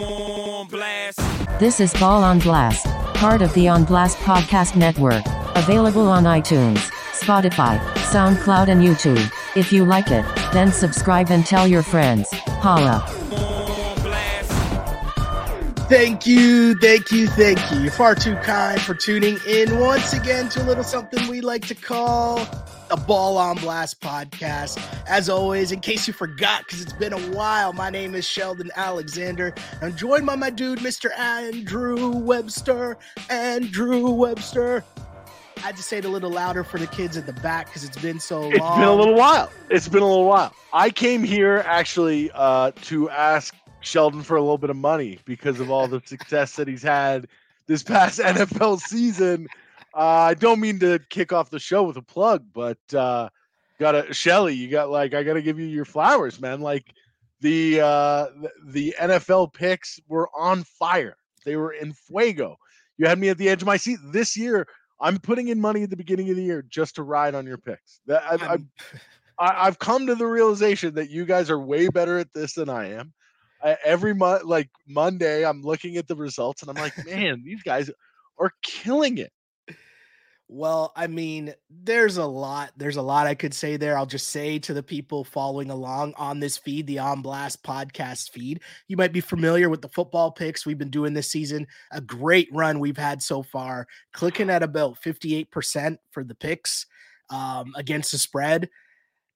On Blast. This is Ball on Blast, part of the On Blast Podcast Network, available on iTunes, Spotify, SoundCloud and YouTube. If you like it, then subscribe and tell your friends. Holla. Thank you. You're far too kind for tuning in once again to a little something we like to call the Ball on Blast podcast. As always, in case you forgot, because it's been a while, my name is Sheldon Alexander. I'm joined by my dude, Mr. Andrew Webster. I just say it a little louder for the kids at the back because it's been so long. It's been a little while. I came here actually to ask Sheldon for a little bit of money because of all the success that he's had this past NFL season. I don't mean to kick off the show with a plug, but I gotta give you your flowers, man. Like the NFL picks were on fire; they were in fuego. You had me at the edge of my seat this year. I'm putting in money at the beginning of the year just to ride on your picks. I've come to the realization that you guys are way better at this than I am. Every month, like Monday, I'm looking at the results and I'm like, man, these guys are killing it. Well, I mean, there's a lot I could say there. I'll just say to the people following along on this feed, the On Blast podcast feed, you might be familiar with the football picks we've been doing this season. A great run we've had so far, clicking at about 58% for the picks against the spread.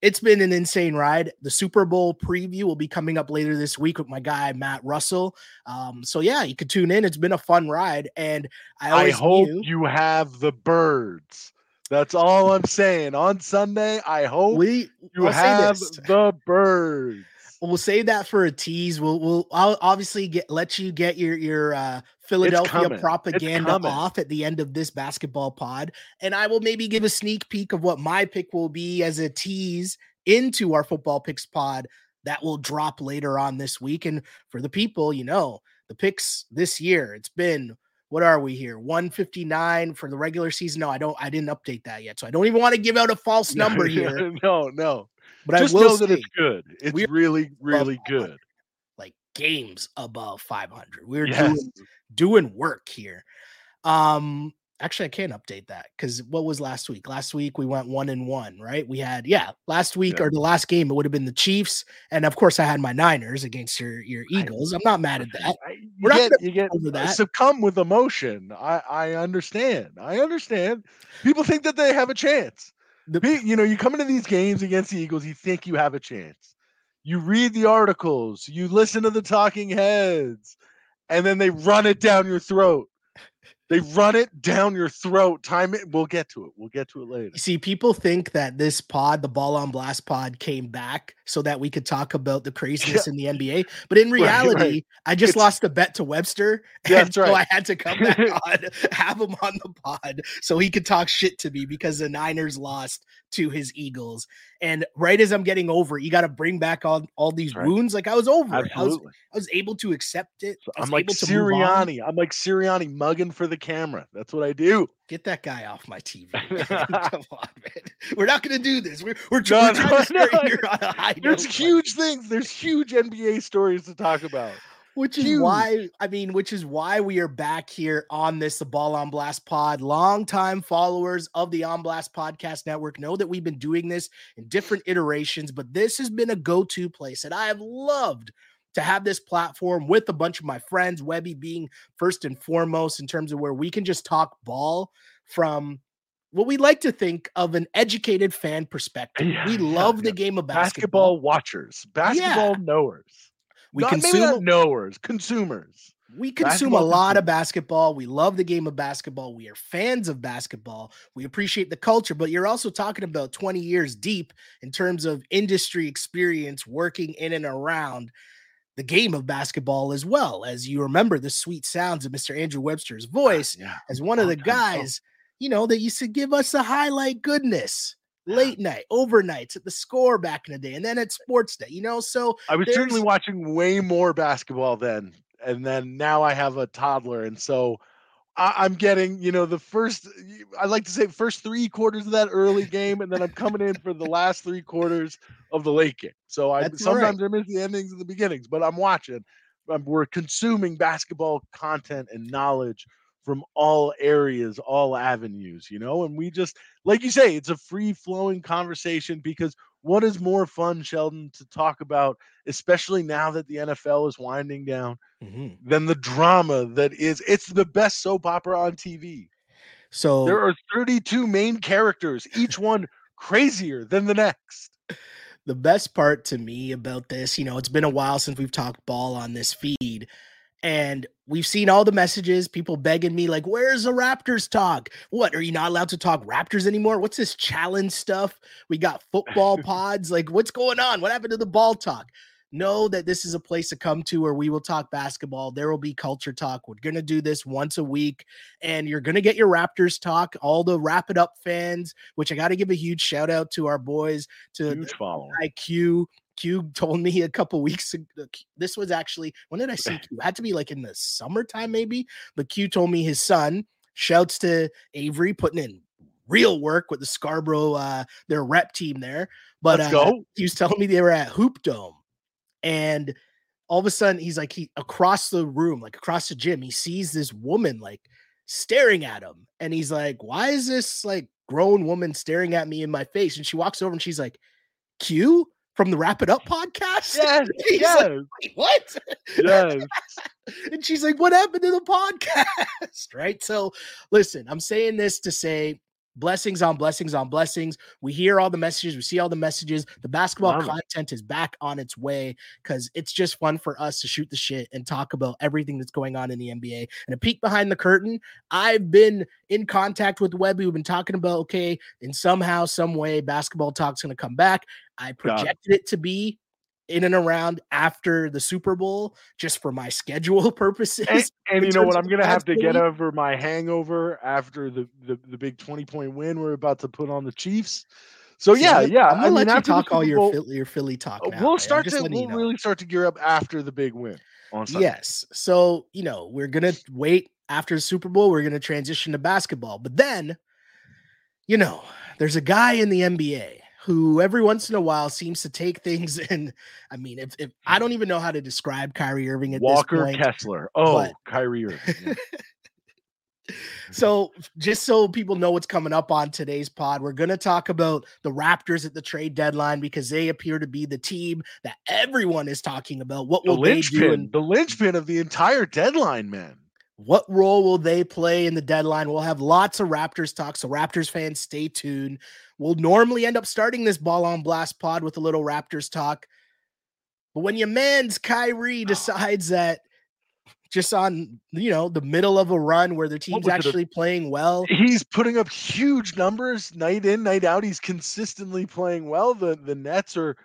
It's been an insane ride. The Super Bowl preview will be coming up later this week with my guy, Matt Russell. So yeah, you could tune in. It's been a fun ride. And I hope you have the birds. That's all I'm saying. On Sunday, I hope we'll have the birds. We'll save that for a tease. I'll obviously let you get your Philadelphia propaganda off at the end of this basketball pod, and I will maybe give a sneak peek of what my pick will be as a tease into our football picks pod that will drop later on this week. And for the people, you know, the picks this year, it's been, what are we here? 159 for the regular season. No, I didn't update that yet. So I don't even want to give out a false number here. No. But just I will know that it's good. It's really, really good. Like games above 500. We're doing work here. Actually, I can't update that because what was last week? Last week we went 1-1, right? We had or the last game it would have been the Chiefs, and of course I had my Niners against your Eagles. I'm not mad at that. Succumb with emotion. I understand. People think that they have a chance. You come into these games against the Eagles, you think you have a chance. You read the articles, you listen to the talking heads, and then they run it down your throat. We'll get to it later. You see, people think that this pod, the Ball on Blast pod, came back so that we could talk about the craziness in the NBA. But in reality, I just lost a bet to Webster. Yeah, and that's right. So I had to come back on, have him on the pod so he could talk shit to me because the Niners lost to his Eagles. And right as I'm getting over it, you got to bring back all these wounds. Like I was over it. I was able to accept it. I'm like Sirianni. Mugging for the camera. That's what I do. Get that guy off my TV. Come on, man. We're not going to do this. We're trying to start here on a high note. There's huge things. There's huge NBA stories to talk about. Which is why we are back here on the Ball on Blast pod. Longtime followers of the On Blast podcast network know that we've been doing this in different iterations, but this has been a go-to place, and I have loved to have this platform with a bunch of my friends, Webby being first and foremost in terms of where we can just talk ball from what we like to think of an educated fan perspective. We love the game of basketball. Basketball watchers, basketball knowers. Consumers. We consume a lot of basketball. We love the game of basketball. We are fans of basketball. We appreciate the culture, but you're also talking about 20 years deep in terms of industry experience working in and around the game of basketball, as well as you remember the sweet sounds of Mr. Andrew Webster's voice as one of the guys, that used to give us the highlight goodness. Late night, overnights at the Score back in the day, and then at Sportsnet, So I was certainly watching way more basketball then, and then now I have a toddler, and so I'm getting, first 3 quarters of that early game, and then I'm coming in for the last 3 quarters of the late game. So I miss the endings and the beginnings, but I'm watching. we're consuming basketball content and knowledge from all areas, all avenues, you know, and we just, like you say, it's a free flowing conversation because what is more fun, Sheldon, to talk about, especially now that the NFL is winding down, than the drama that is, it's the best soap opera on TV. So there are 32 main characters, each one crazier than the next. The best part to me about this, you know, it's been a while since we've talked ball on this feed. And we've seen all the messages, people begging me, like, where's the Raptors talk? What, are you not allowed to talk Raptors anymore? What's this challenge stuff? We got football pods. Like, what's going on? What happened to the ball talk? Know that this is a place to come to where we will talk basketball. There will be culture talk. We're going to do this once a week, and you're going to get your Raptors talk, all the Wrap It Up fans, which I got to give a huge shout out to our boys, to IQ. Q told me a couple weeks ago, this was actually, when did I see Q? It had to be like in the summertime maybe, but Q told me his son, shouts to Avery, putting in real work with the Scarborough, their rep team there. But he was telling me they were at Hoop Dome. And all of a sudden he's like, he across the room, like across the gym, he sees this woman like staring at him. And he's like, why is this like grown woman staring at me in my face? And she walks over and she's like, Q from the Wrap It Up podcast. Yes, yes. Like, wait, what? Yes. And she's like, what happened to the podcast? Right. So listen, I'm saying this to say, blessings on blessings on blessings. We hear all the messages. We see all the messages. The basketball content is back on its way because it's just fun for us to shoot the shit and talk about everything that's going on in the NBA. And a peek behind the curtain, I've been in contact with Webby. We've been talking about, okay, and somehow, some way, basketball talk's going to come back. I projected it to be in and around after the Super Bowl just for my schedule purposes. And you know what? I'm going to have to get over my hangover after the big 20-point win we're about to put on the Chiefs. So, yeah. I'm going to let you talk all your Philly talk now. We'll really start to gear up after the big win on Sunday. Yes. So, you know, we're going to wait after the Super Bowl. We're going to transition to basketball. But then, you know, there's a guy in the NBA who every once in a while seems to take things and, I mean, if I don't even know how to describe Kyrie Irving at Walker this point. Kessler. Oh, but Kyrie Irving. Yeah. So just so people know what's coming up on today's pod, we're going to talk about the Raptors at the trade deadline because they appear to be the team that everyone is talking about. What will they do? The linchpin of the entire deadline, man. What role will they play in the deadline? We'll have lots of Raptors talk, so Raptors fans, stay tuned. We'll normally end up starting this Ball on Blast pod with a little Raptors talk. But when your man's Kyrie decides that just on, you know, the middle of a run where their team's actually playing well. He's putting up huge numbers night in, night out. He's consistently playing well. The Nets are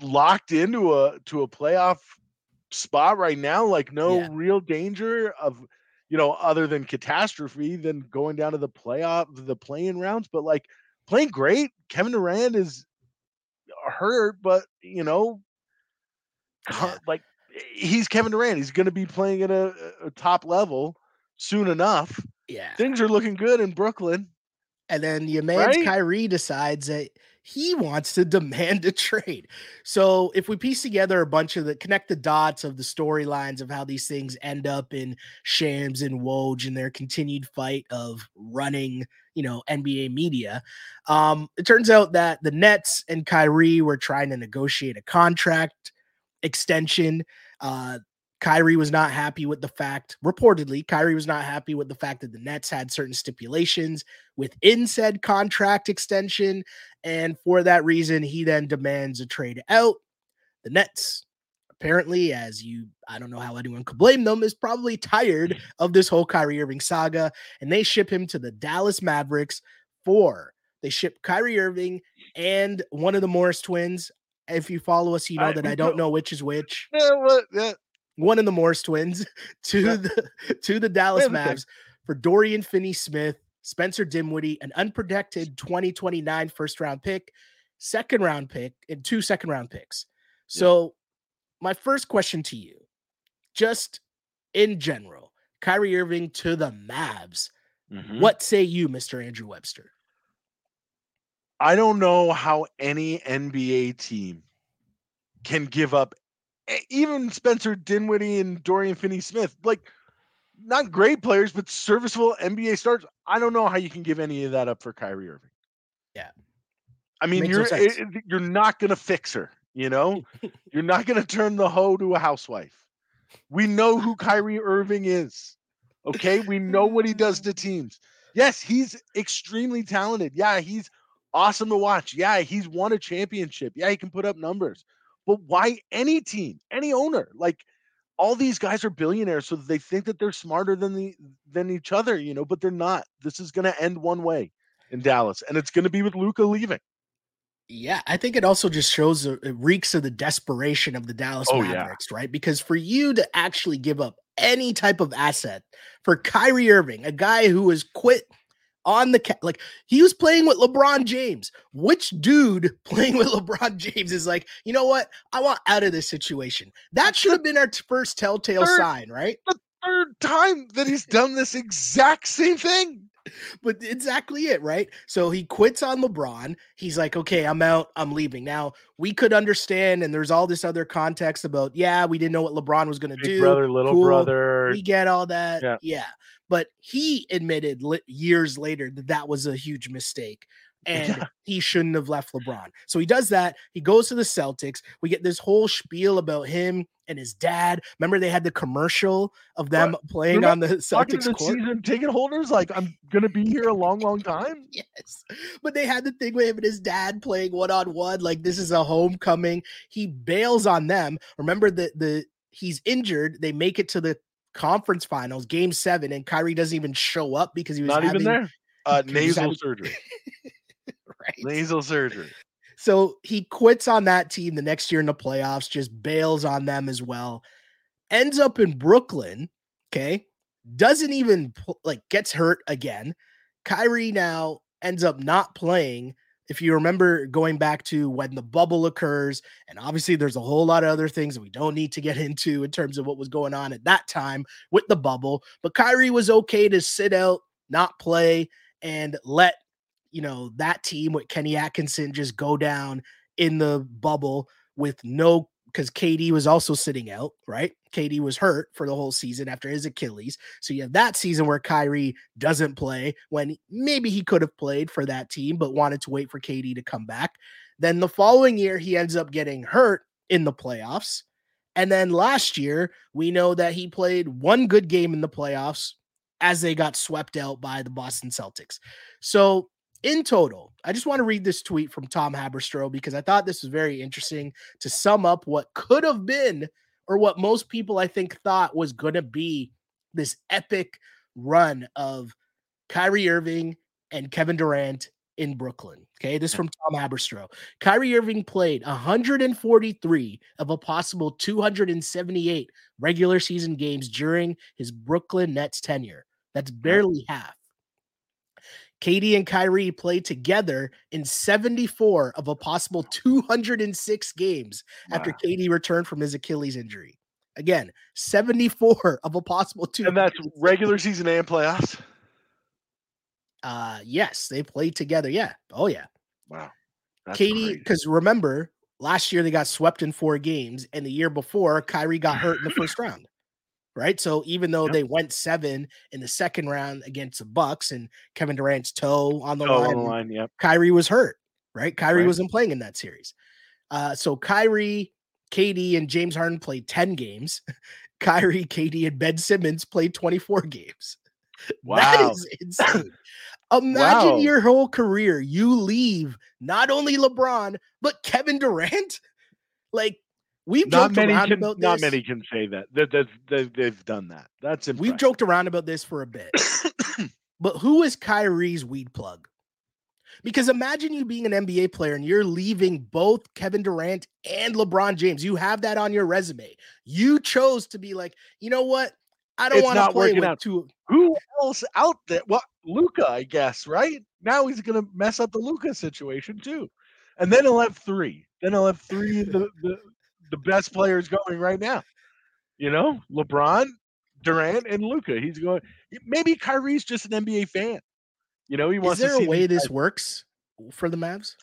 locked into a playoff spot right now. Like real danger of, you know, other than catastrophe, than going down to the play-in rounds, but like playing great. Kevin Durant is hurt, but you know, like he's Kevin Durant. He's going to be playing at a top level soon enough. Yeah. Things are looking good in Brooklyn. And then your man Kyrie decides that he wants to demand a trade. So if we piece together a bunch of connect the dots of the storylines of how these things end up in Shams and Woj and their continued fight of running, you know, NBA media. It turns out that the Nets and Kyrie were trying to negotiate a contract extension. Kyrie was not happy with the fact, reportedly, Kyrie was not happy with the fact that the Nets had certain stipulations within said contract extension. And for that reason, he then demands a trade out. The Nets, apparently, I don't know how anyone could blame them, is probably tired of this whole Kyrie Irving saga. And they ship him to the Dallas Mavericks they ship Kyrie Irving and one of the Morris twins. If you follow us, you know that I don't know which is which. One of the Morris twins to the Dallas Mavs for Dorian Finney-Smith, Spencer Dinwiddie, an unprotected 2029 first-round pick, second-round pick, and 2 second-round picks. So my first question to you, just in general, Kyrie Irving to the Mavs, what say you, Mr. Andrew Webster? I don't know how any NBA team can give up even Spencer Dinwiddie and Dorian Finney-Smith, like, not great players, but serviceable NBA stars. I don't know how you can give any of that up for Kyrie Irving. Yeah. I mean, you're not going to fix her, you know? You're not going to turn the hoe to a housewife. We know who Kyrie Irving is, okay? We know what he does to teams. Yes, he's extremely talented. Yeah, he's awesome to watch. Yeah, he's won a championship. Yeah, he can put up numbers. But why any team, any owner? Like, all these guys are billionaires, so they think that they're smarter than each other, you know, but they're not. This is going to end one way in Dallas, and it's going to be with Luka leaving. Yeah, I think it also just shows, it reeks of the desperation of the Dallas Mavericks, right? Because for you to actually give up any type of asset for Kyrie Irving, a guy who has quit on the like he was playing with LeBron James. Which dude playing with LeBron James is like, you know what? I want out of this situation. That should have been our first telltale sign, right? The third time that he's done this exact same thing. But exactly it, right? So he quits on LeBron. He's like, okay, I'm out. I'm leaving. Now, we could understand, and there's all this other context about, yeah, we didn't know what LeBron was going to do. Brother, little cool. brother. We get all that. Yeah. But he admitted years later that that was a huge mistake, and he shouldn't have left LeBron. So he does that. He goes to the Celtics. We get this whole spiel about him and his dad. Remember, they had the commercial of them playing on the Celtics court. Season ticket holders, like, I'm going to be here a long, long time. Yes. But they had the thing with him and his dad playing one-on-one. Like, this is a homecoming. He bails on them. Remember, he's injured. They make it to the conference finals, Game 7, and Kyrie doesn't even show up because he was not even there. Nasal surgery. Right. Nasal surgery. So he quits on that team the next year in the playoffs, just bails on them as well. Ends up in Brooklyn. Okay. Doesn't even gets hurt again. Kyrie now ends up not playing. If you remember going back to when the bubble occurs, and obviously there's a whole lot of other things that we don't need to get into in terms of what was going on at that time with the bubble, but Kyrie was okay to sit out, not play, and let, that team with Kenny Atkinson just go down in the bubble because KD was also sitting out, right? KD was hurt for the whole season after his Achilles. So you have that season where Kyrie doesn't play when maybe he could have played for that team, but wanted to wait for KD to come back. Then the following year, he ends up getting hurt in the playoffs. And then last year, we know that he played one good game in the playoffs as they got swept out by the Boston Celtics. So in total, I just want to read this tweet from Tom Haberstroh because I thought this was very interesting to sum up what could have been, or what most people I think thought was going to be, this epic run of Kyrie Irving and Kevin Durant in Brooklyn. Okay, this is from Tom Haberstroh. Kyrie Irving played 143 of a possible 278 regular season games during his Brooklyn Nets tenure. That's barely half. KD and Kyrie played together in 74 of a possible 206 games after KD returned from his Achilles injury. Again, 74 of a possible 206. And that's regular season and playoffs? Yes, they played together. Yeah. Oh, yeah. Wow. That's KD, because remember, last year they got swept in 4 games, and the year before, Kyrie got hurt in the first round. Right. So even though they went 7 in the second round against the Bucks and Kevin Durant's toe on the line, Kyrie was hurt. Right. Kyrie wasn't playing in that series. So Kyrie, KD, and James Harden played 10 games. Kyrie, KD, and Ben Simmons played 24 games. Wow. That is insane. Imagine your whole career. You leave not only LeBron, but Kevin Durant. Like, we've joked around about this. Not many can say that. They've done that. That's impressive. We've joked around about this for a bit. But who is Kyrie's weed plug? Because imagine you being an NBA player and you're leaving both Kevin Durant and LeBron James. You have that on your resume. You chose to be like, you know what? I don't want to play with two. Who else out there? Well, Luka, I guess, right? Now he's going to mess up the Luka situation too. And then he'll have 3. Then he'll have 3 the best players going right now, LeBron, Durant, and Luka. He's going. Maybe Kyrie's just an NBA fan. He wants. Is there a way this works for the Mavs?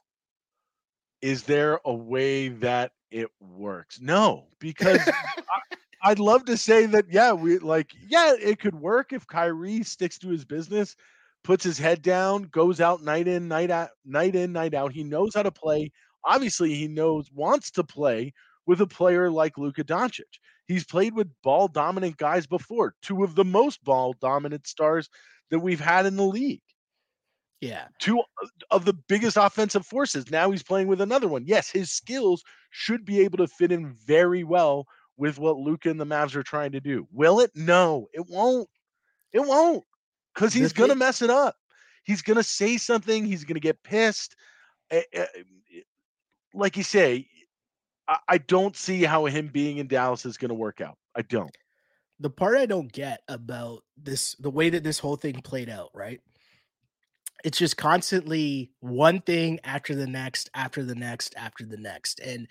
is there a way that it works? No, because I'd love to say that, it could work if Kyrie sticks to his business, puts his head down, goes out night in, night out. He knows how to play. Obviously, he wants to play with a player like Luka Doncic. He's played with ball-dominant guys before, two of the most ball-dominant stars that we've had in the league. Yeah. Two of the biggest offensive forces. Now he's playing with another one. Yes, his skills should be able to fit in very well with what Luka and the Mavs are trying to do. Will it? No, it won't. It won't, because he's going to mess it up. He's going to say something. He's going to get pissed. Like you say, I don't see how him being in Dallas is going to work out. I don't. The part I don't get about this, the way that this whole thing played out, right? It's just constantly one thing after the next. And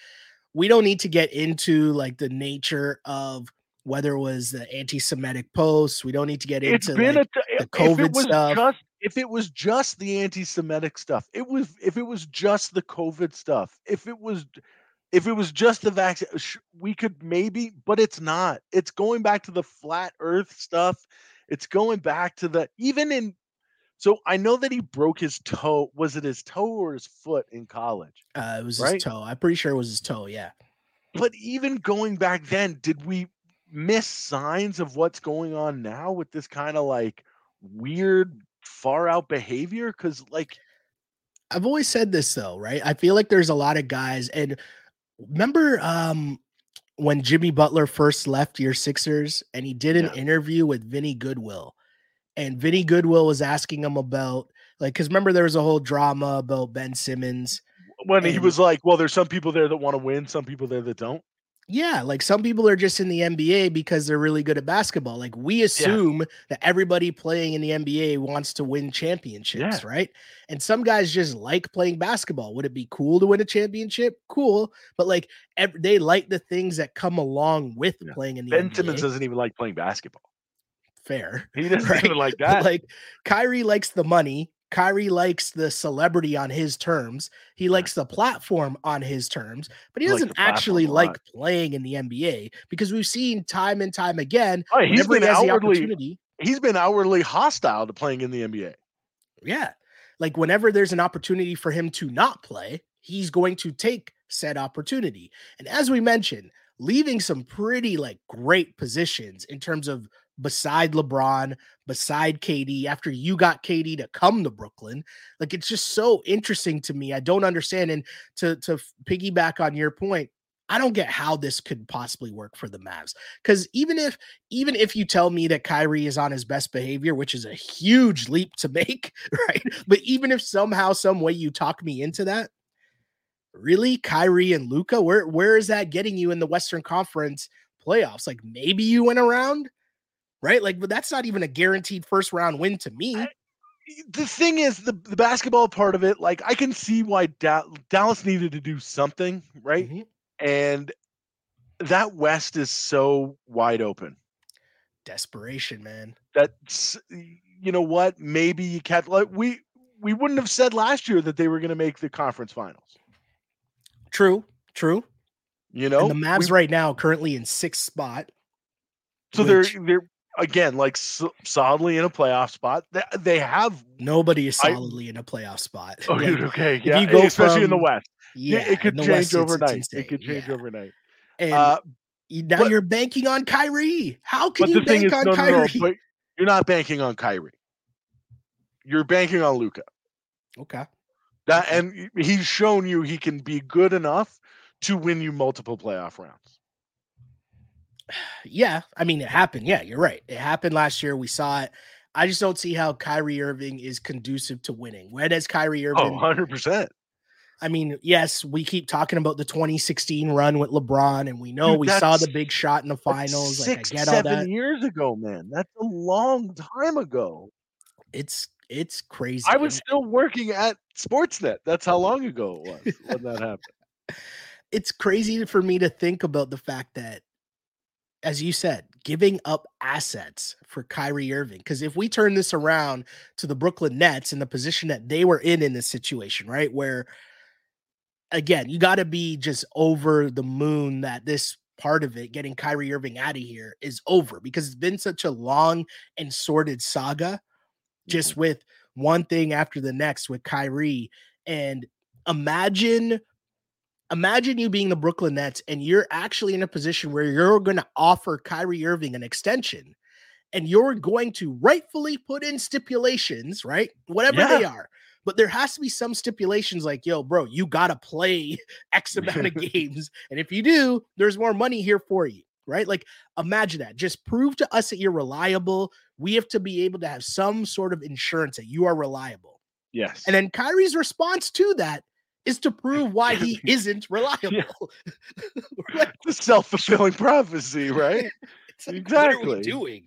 we don't need to get into like the nature of whether it was the anti-Semitic posts. We don't need to get into the COVID stuff. If it was just the anti-Semitic stuff, if it was just the COVID stuff, if it was just the vaccine, we could maybe, but it's not. It's going back to the flat earth stuff. It's going back to so I know that he broke his toe. Was it his toe or his foot in college? It was his toe. I'm pretty sure it was his toe, yeah. But even going back then, did we miss signs of what's going on now with this kind of like weird far out behavior? Because like, I've always said this though, right? I feel like there's a lot of guys, and remember when Jimmy Butler first left your Sixers and he did an interview with Vinny Goodwill. And Vinny Goodwill was asking him about, like, because remember there was a whole drama about Ben Simmons. He was like, well, there's some people there that want to win, some people there that don't. Yeah, like some people are just in the NBA because they're really good at basketball. Like we assume that everybody playing in the NBA wants to win championships, right? And some guys just like playing basketball. Would it be cool to win a championship? Cool. But like they like the things that come along with playing in the NBA. Ben Simmons doesn't even like playing basketball. Fair. He doesn't even like that. Like Kyrie likes the money. Kyrie likes the celebrity on his terms. He likes the platform on his terms, but he doesn't actually like playing in the NBA because we've seen time and time again. Oh, he's been outwardly hostile to playing in the NBA. Yeah. Like whenever there's an opportunity for him to not play, he's going to take said opportunity. And as we mentioned, leaving some pretty like great positions in terms of beside LeBron, beside KD, after you got KD to come to Brooklyn. Like, it's just so interesting to me. I don't understand. And to piggyback on your point, I don't get how this could possibly work for the Mavs. Because even if you tell me that Kyrie is on his best behavior, which is a huge leap to make, right? But even if somehow, some way you talk me into that, really, Kyrie and Luka, where is that getting you in the Western Conference playoffs? Like, maybe you went around. Right? Like, but that's not even a guaranteed first round win to me. The thing is, the basketball part of it, like I can see why Dallas needed to do something, right? Mm-hmm. And that West is so wide open. Desperation, man. That's, you know what? Maybe you can't, like, we wouldn't have said last year that they were going to make the conference finals. True. You know, and the Mavs right now currently in sixth spot. So they're again, like solidly in a playoff spot. They have nobody is solidly in a playoff spot. Oh, like, okay, yeah, you go especially in the West. Yeah, it could change overnight. It could change overnight. And now you're banking on Kyrie. How can you bank on Kyrie? No, you're not banking on Kyrie. You're banking on Luka. Okay. And he's shown you he can be good enough to win you multiple playoff rounds. Yeah, I mean, it happened. Yeah, you're right. It happened last year. We saw it. I just don't see how Kyrie Irving is conducive to winning. Where does Kyrie Irving? Oh, 100%. I mean, yes, we keep talking about the 2016 run with LeBron, and we know we saw the big shot in the finals. Six, like, I get all that. 7 years ago, man. That's a long time ago. It's crazy. I was still working at Sportsnet. That's how long ago it was when that happened. It's crazy for me to think about the fact that, as you said, giving up assets for Kyrie Irving. Because if we turn this around to the Brooklyn Nets and the position that they were in this situation, right, where again, you got to be just over the moon that this part of it, getting Kyrie Irving out of here, is over, because it's been such a long and sordid saga, just with one thing after the next with Kyrie. And imagine you being the Brooklyn Nets and you're actually in a position where you're going to offer Kyrie Irving an extension, and you're going to rightfully put in stipulations, right? Whatever they are. But there has to be some stipulations like, yo, bro, you got to play X amount of games. And if you do, there's more money here for you, right? Like, imagine that. Just prove to us that you're reliable. We have to be able to have some sort of insurance that you are reliable. Yes. And then Kyrie's response to that is to prove why he isn't reliable. Like, the self-fulfilling prophecy, right? It's like, exactly. What are we doing?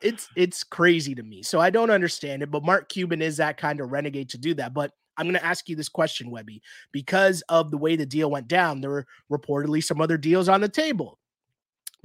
It's crazy to me. So I don't understand it, but Mark Cuban is that kind of renegade to do that. But I'm going to ask you this question, Webby. Because of the way the deal went down, there were reportedly some other deals on the table.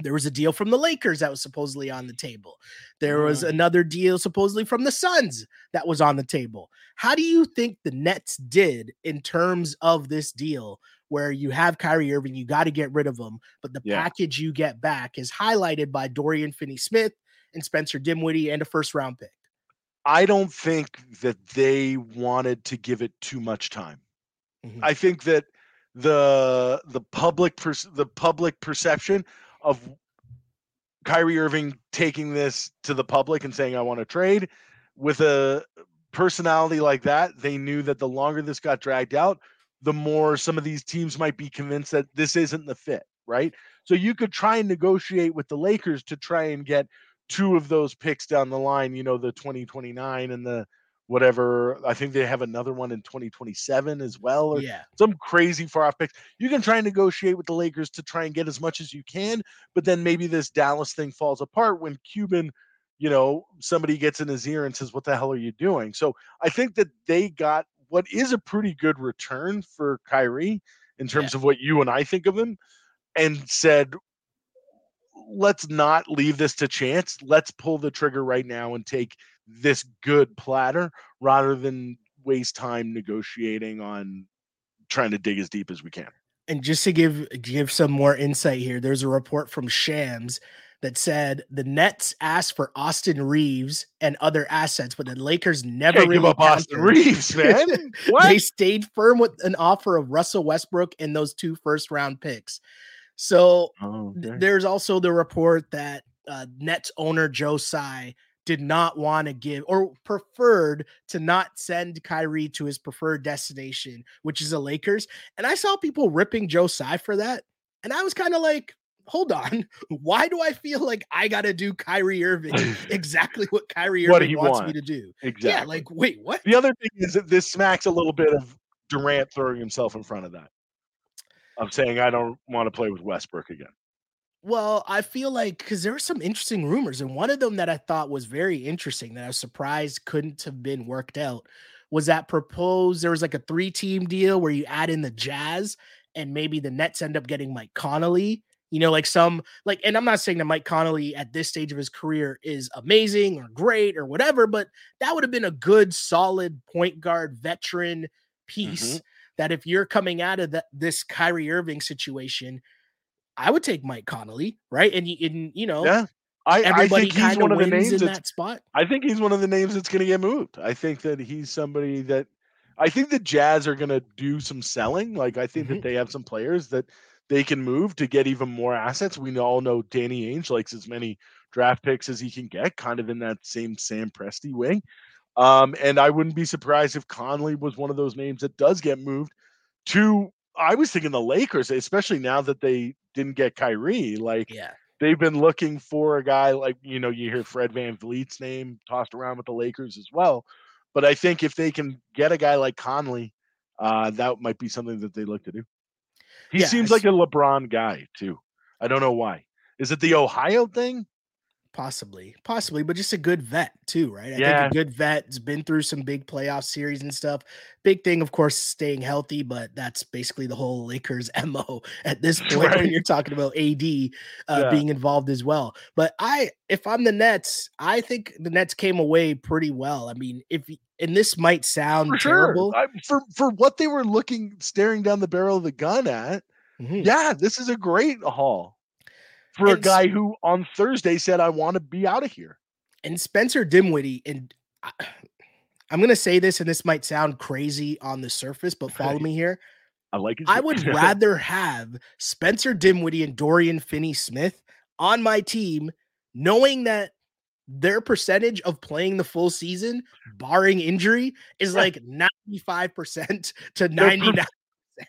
There was a deal from the Lakers that was supposedly on the table. There was another deal supposedly from the Suns that was on the table. How do you think the Nets did in terms of this deal, where you have Kyrie Irving, you got to get rid of him, but the package you get back is highlighted by Dorian Finney-Smith and Spencer Dinwiddie and a first-round pick? I don't think that they wanted to give it too much time. Mm-hmm. I think that the public perception of Kyrie Irving taking this to the public and saying, I want to trade, with a personality like that, they knew that the longer this got dragged out, the more some of these teams might be convinced that this isn't the fit, right? So you could try and negotiate with the Lakers to try and get two of those picks down the line, you know, the 2029 and the whatever. I think they have another one in 2027 as well, or some crazy far off picks. You can try and negotiate with the Lakers to try and get as much as you can, but then maybe this Dallas thing falls apart when Cuban, you know, somebody gets in his ear and says, what the hell are you doing? So I think that they got what is a pretty good return for Kyrie in terms of what you and I think of him, and said, let's not leave this to chance. Let's pull the trigger right now and take this good platter rather than waste time negotiating on trying to dig as deep as we can. And just to give some more insight here, there's a report from Shams that said the Nets asked for Austin Reeves and other assets, but the Lakers never really give up Austin Reeves, man. They stayed firm with an offer of Russell Westbrook and those two first-round picks. So there's also the report that Nets owner Joe Tsai did not want to give, or preferred to not send Kyrie to his preferred destination, which is the Lakers. And I saw people ripping Joe Tsai for that, and I was kind of like, hold on, why do I feel like I got to do Kyrie Irving exactly what Kyrie Irving wants me to do? Exactly. Yeah, like, wait, what? The other thing is that this smacks a little bit of Durant throwing himself in front of that. I'm saying I don't want to play with Westbrook again. Well, I feel like, because there were some interesting rumors, and one of them that I thought was very interesting that I was surprised couldn't have been worked out was that there was like a 3-team deal where you add in the Jazz, and maybe the Nets end up getting Mike Conley. You know, like and I'm not saying that Mike Conley at this stage of his career is amazing or great or whatever, but that would have been a good, solid point guard veteran piece that if you're coming out of this Kyrie Irving situation, I would take Mike Conley, right? And you know, everybody kind of wins in that spot. I think he's one of the names that's going to get moved. I think that he's somebody that I think the Jazz are going to do some selling. Like, I think that they have some players that they can move to get even more assets. We all know Danny Ainge likes as many draft picks as he can get, kind of in that same Sam Presti way. And I wouldn't be surprised if Conley was one of those names that does get moved to, I was thinking the Lakers, especially now that they didn't get Kyrie. Like, they've been looking for a guy like, you know, you hear Fred VanVleet's name tossed around with the Lakers as well. But I think if they can get a guy like Conley, that might be something that they look to do. He seems like a LeBron guy, too. I don't know why. Is it the Ohio thing? Possibly, but just a good vet too, right? I think a good vet's been through some big playoff series and stuff. Big thing, of course, staying healthy, but that's basically the whole Lakers MO at this point. Right. When you're talking about AD being involved as well. But if I'm the Nets, I think the Nets came away pretty well. I mean, and this might sound terrible. For what they were staring down the barrel of the gun at, this is a great haul. For a guy who on Thursday said, I want to be out of here. And Spencer Dinwiddie, and I'm going to say this, and this might sound crazy on the surface, but follow me here. I like it. I would rather have Spencer Dinwiddie and Dorian Finney-Smith on my team, knowing that their percentage of playing the full season, barring injury, is like 95% to 99%.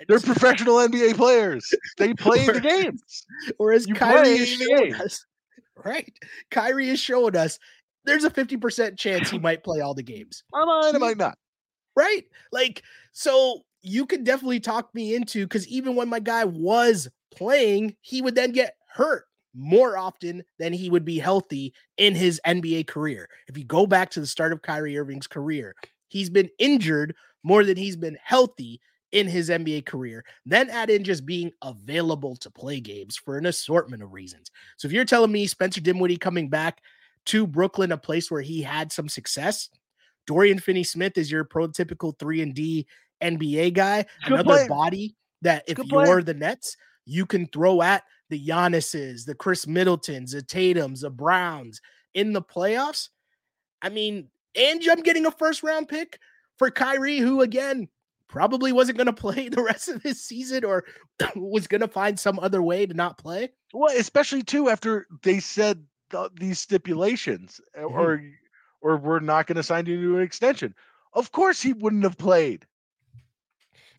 They're professional NBA players. They play the games. Whereas Kyrie is showing us, right? Kyrie is showing us there's a 50% chance he might play all the games. I might, I might not. Right? Like, so you could definitely talk me into, because even when my guy was playing, he would then get hurt more often than he would be healthy in his NBA career. If you go back to the start of Kyrie Irving's career, he's been injured more than he's been healthy in his NBA career, then add in just being available to play games for an assortment of reasons. So if you're telling me Spencer Dinwiddie coming back to Brooklyn, a place where he had some success, Dorian Finney-Smith is your prototypical 3-and-D NBA guy, body that if you're the Nets, you can throw at the Giannis's, the Chris Middletons, the Tatums, the Browns in the playoffs. I mean, and I'm getting a first-round pick for Kyrie, who, again, probably wasn't going to play the rest of his season or was going to find some other way to not play. Well, especially too, after they said these stipulations or we're not going to sign you to an extension. Of course he wouldn't have played.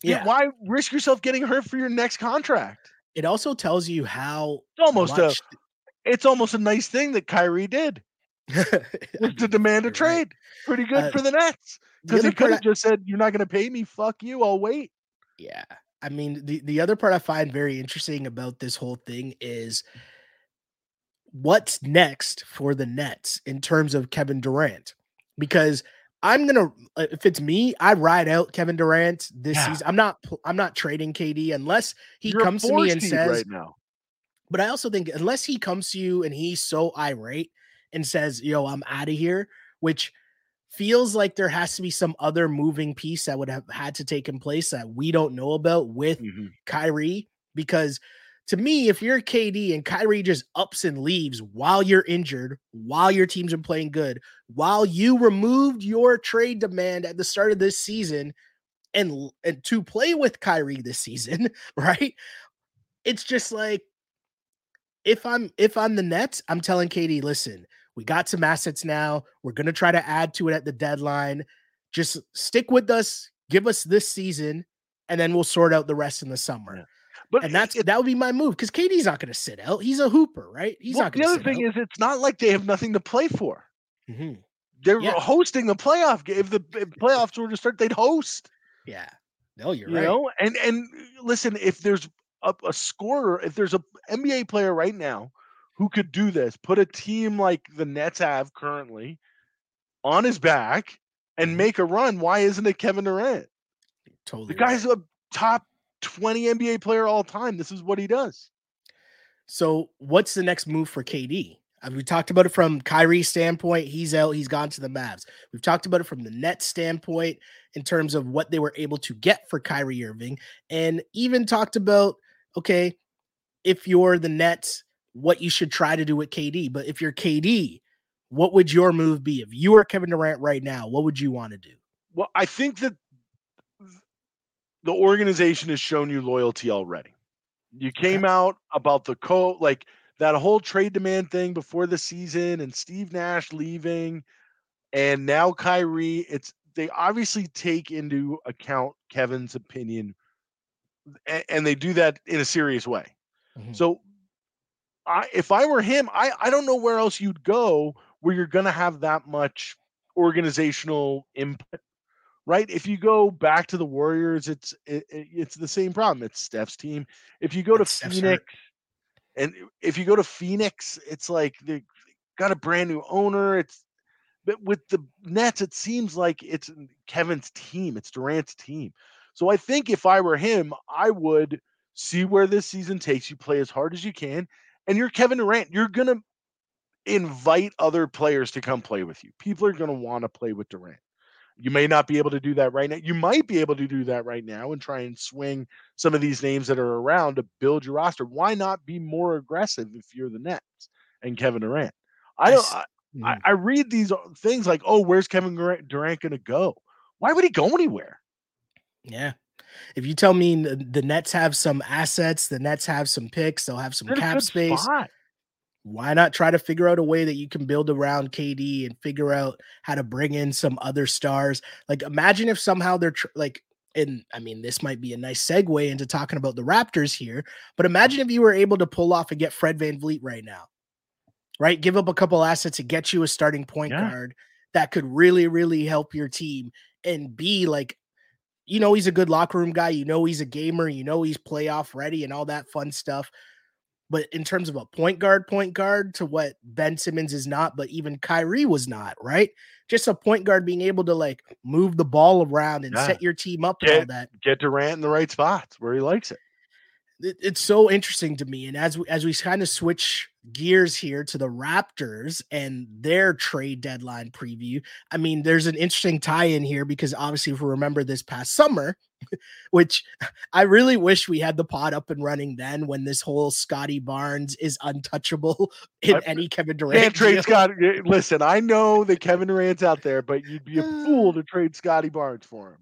Yeah. Why risk yourself getting hurt for your next contract? It also tells you how it's almost a nice thing that Kyrie did to demand a trade. Pretty good for the Nets. Because he could have just said, you're not going to pay me. Fuck you. I'll wait. Yeah. I mean, the other part I find very interesting about this whole thing is what's next for the Nets in terms of Kevin Durant. Because if it's me, I ride out Kevin Durant this season. I'm not trading KD unless he comes to me and says right now. But I also think unless he comes to you and he's so irate and says, yo, I'm out of here, which feels like there has to be some other moving piece that would have had to take in place that we don't know about with Kyrie. Because to me, if you're KD and Kyrie just ups and leaves while you're injured, while your team's been playing good, while you removed your trade demand at the start of this season and to play with Kyrie this season, right? It's just like, if I'm the Nets, I'm telling KD, listen, we got some assets now. We're going to try to add to it at the deadline. Just stick with us. Give us this season, and then we'll sort out the rest in the summer. Yeah. But that would be my move, because KD's not going to sit out. He's a hooper, right? The other thing is it's not like they have nothing to play for. Mm-hmm. They're hosting the playoff game. If playoffs were to start, they'd host. Yeah. No, you're right. You know? And listen, if there's a scorer, if there's an NBA player right now who could do this, put a team like the Nets have currently on his back and make a run, why isn't it Kevin Durant? Totally. The guy's a top 20 NBA player all time. This is what he does. So what's the next move for KD? We talked about it from Kyrie's standpoint. He's out. He's gone to the Mavs. We've talked about it from the Nets standpoint in terms of what they were able to get for Kyrie Irving, and even talked about, okay, if you're the Nets, what you should try to do with KD. But if you're KD, what would your move be? If you were Kevin Durant right now, what would you want to do? Well, I think that the organization has shown you loyalty already. You came out about the like that whole trade demand thing before the season and Steve Nash leaving. And now Kyrie, they obviously take into account Kevin's opinion, and they do that in a serious way. Mm-hmm. So if I were him, I don't know where else you'd go where you're going to have that much organizational input, right? If you go back to the Warriors, it's the same problem. It's Steph's team. If you go to Phoenix, it's like the got a brand new owner. But with the Nets, it seems like it's Kevin's team. It's Durant's team. So I think if I were him, I would see where this season takes you, play as hard as you can. And you're Kevin Durant. You're going to invite other players to come play with you. People are going to want to play with Durant. You may not be able to do that right now. You might be able to do that right now and try and swing some of these names that are around to build your roster. Why not be more aggressive if you're the Nets and Kevin Durant? I read these things like, oh, where's Kevin Durant going to go? Why would he go anywhere? Yeah. If you tell me the Nets have some assets, the Nets have some picks, they'll have some cap space. Spot. Why not try to figure out a way that you can build around KD and figure out how to bring in some other stars? Like, imagine if somehow they're and I mean, this might be a nice segue into talking about the Raptors here, but imagine if you were able to pull off and get Fred VanVleet right now, right? Give up a couple assets to get you a starting point guard that could really, really help your team and be like, you know, he's a good locker room guy. You know, he's a gamer. You know, he's playoff ready and all that fun stuff. But in terms of a point guard to what Ben Simmons is not, but even Kyrie was not, right? Just a point guard being able to like move the ball around and set your team up and all that. Get Durant in the right spots where he likes it. It's so interesting to me. And as we kind of switch gears here to the Raptors and their trade deadline preview, I mean, there's an interesting tie-in here because obviously if we remember this past summer, which I really wish we had the pod up and running then when this whole Scotty Barnes is untouchable in any Kevin Durant. Can't trade Scotty. Listen, I know that Kevin Durant's out there, but you'd be a fool to trade Scotty Barnes for him.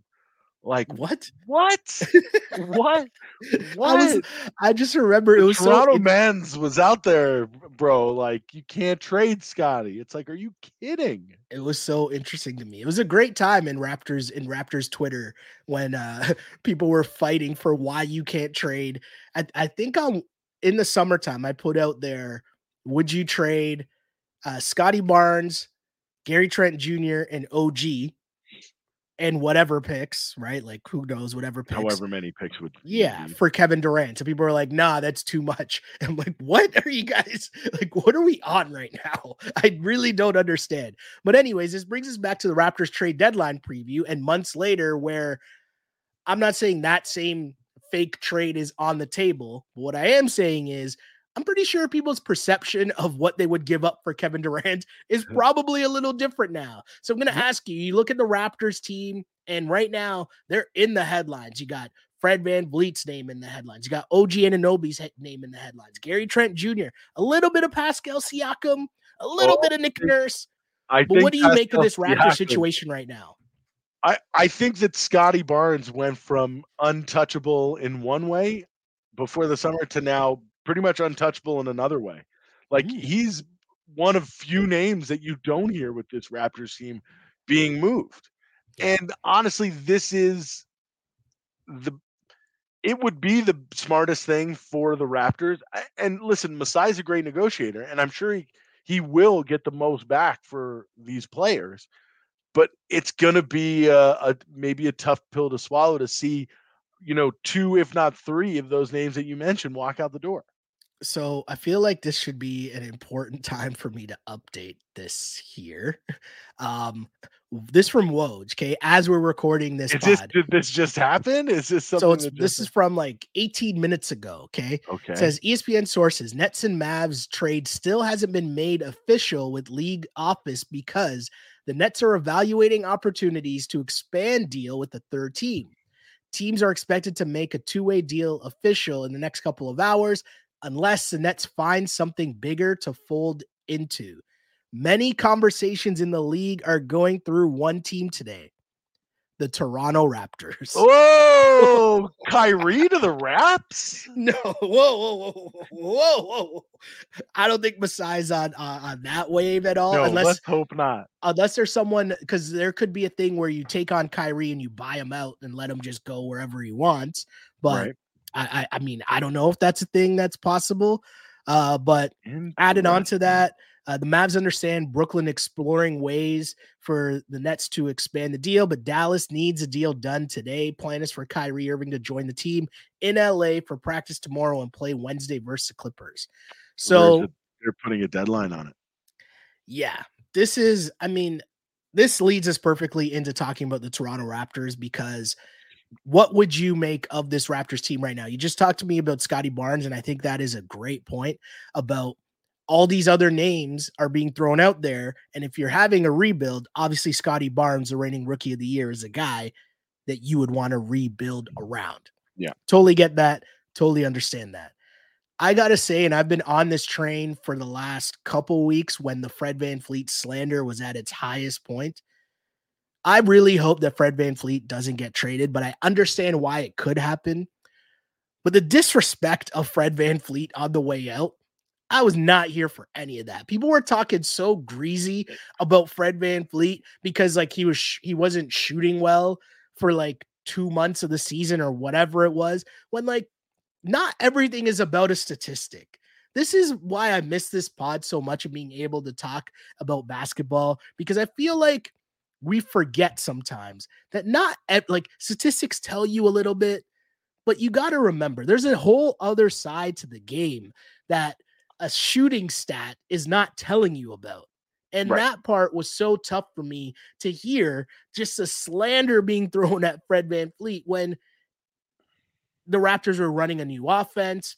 Like what? I just remember it was Toronto Men's was out there, bro. Like, you can't trade Scotty. It's like, are you kidding? It was so interesting to me. It was a great time in Raptors Twitter when people were fighting for why you can't trade. I think in the summertime I put out there, would you trade Scotty Barnes, Gary Trent Jr., and OG? And whatever picks, right? Like, who knows, whatever picks. However many picks would be. For Kevin Durant. So people are like, nah, that's too much. And I'm like, what are you guys, like, what are we on right now? I really don't understand. But anyways, this brings us back to the Raptors trade deadline preview and months later, where I'm not saying that same fake trade is on the table. But what I am saying is, I'm pretty sure people's perception of what they would give up for Kevin Durant is probably a little different now. So I'm going to ask you look at the Raptors team, and right now they're in the headlines. You got Fred VanVleet's name in the headlines. You got OG Anunoby's name in the headlines. Gary Trent Jr., a little bit of Pascal Siakam, a little bit of Nick Nurse. But what do you make of this Raptors situation right now? I think that Scotty Barnes went from untouchable in one way before the summer to now pretty much untouchable in another way. Like, he's one of few names that you don't hear with this Raptors team being moved. And honestly, this is it would be the smartest thing for the Raptors. And listen, Masai's a great negotiator, and I'm sure he will get the most back for these players, but it's going to be maybe a tough pill to swallow to see, you know, two, if not three of those names that you mentioned walk out the door. So I feel like this should be an important time for me to update this here. This from Woj, okay? As we're recording this pod. Did this just happen? Is this something? So this is from like 18 minutes ago, okay? Okay. It says, ESPN sources, Nets and Mavs trade still hasn't been made official with league office because the Nets are evaluating opportunities to expand deal with the third team. Teams are expected to make a two-way deal official in the next couple of hours, unless the Nets find something bigger to fold into. Many conversations in the league are going through one team today, the Toronto Raptors. Whoa, Kyrie to the Raps? No, whoa. I don't think Masai's on that wave at all. No, let's hope not. Unless there's someone, because there could be a thing where you take on Kyrie and you buy him out and let him just go wherever he wants. But right. I mean, I don't know if that's a thing that's possible. But added on to that, the Mavs understand Brooklyn exploring ways for the Nets to expand the deal, but Dallas needs a deal done today. Plan is for Kyrie Irving to join the team in LA for practice tomorrow and play Wednesday versus the Clippers. So they're putting a deadline on it. Yeah, this is, I mean, this leads us perfectly into talking about the Toronto Raptors, because what would you make of this Raptors team right now? You just talked to me about Scotty Barnes, and I think that is a great point about all these other names are being thrown out there. And if you're having a rebuild, obviously Scotty Barnes, the reigning rookie of the year, is a guy that you would want to rebuild around. Yeah, totally get that. Totally understand that. I got to say, and I've been on this train for the last couple weeks when the Fred VanVleet slander was at its highest point. I really hope that Fred VanVleet doesn't get traded, but I understand why it could happen. But the disrespect of Fred VanVleet on the way out, I was not here for any of that. People were talking so greasy about Fred VanVleet because like he wasn't shooting well for like 2 months of the season or whatever it was, when like not everything is about a statistic. This is why I miss this pod so much of being able to talk about basketball, because I feel like we forget sometimes that not like statistics tell you a little bit, but you got to remember there's a whole other side to the game that a shooting stat is not telling you about. And right, that part was so tough for me to hear, just a slander being thrown at Fred VanVleet when the Raptors were running a new offense.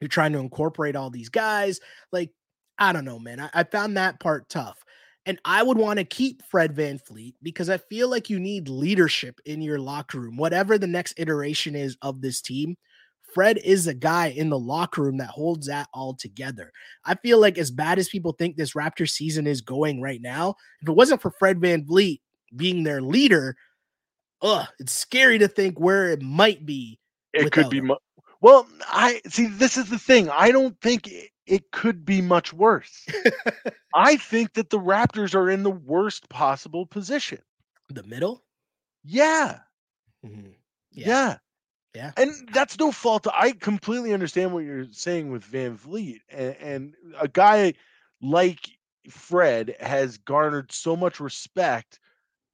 You're trying to incorporate all these guys. Like, I don't know, man. I found that part tough. And I would want to keep Fred VanVleet because I feel like you need leadership in your locker room. Whatever the next iteration is of this team, Fred is a guy in the locker room that holds that all together. I feel like as bad as people think this Raptors season is going right now, if it wasn't for Fred VanVleet being their leader, it's scary to think where it might be. It could be much. Well, I see. This is the thing. I don't think it could be much worse. I think that the Raptors are in the worst possible position. The middle. Yeah. Mm-hmm. Yeah. And that's no fault. I completely understand what you're saying with VanVleet, and a guy like Fred has garnered so much respect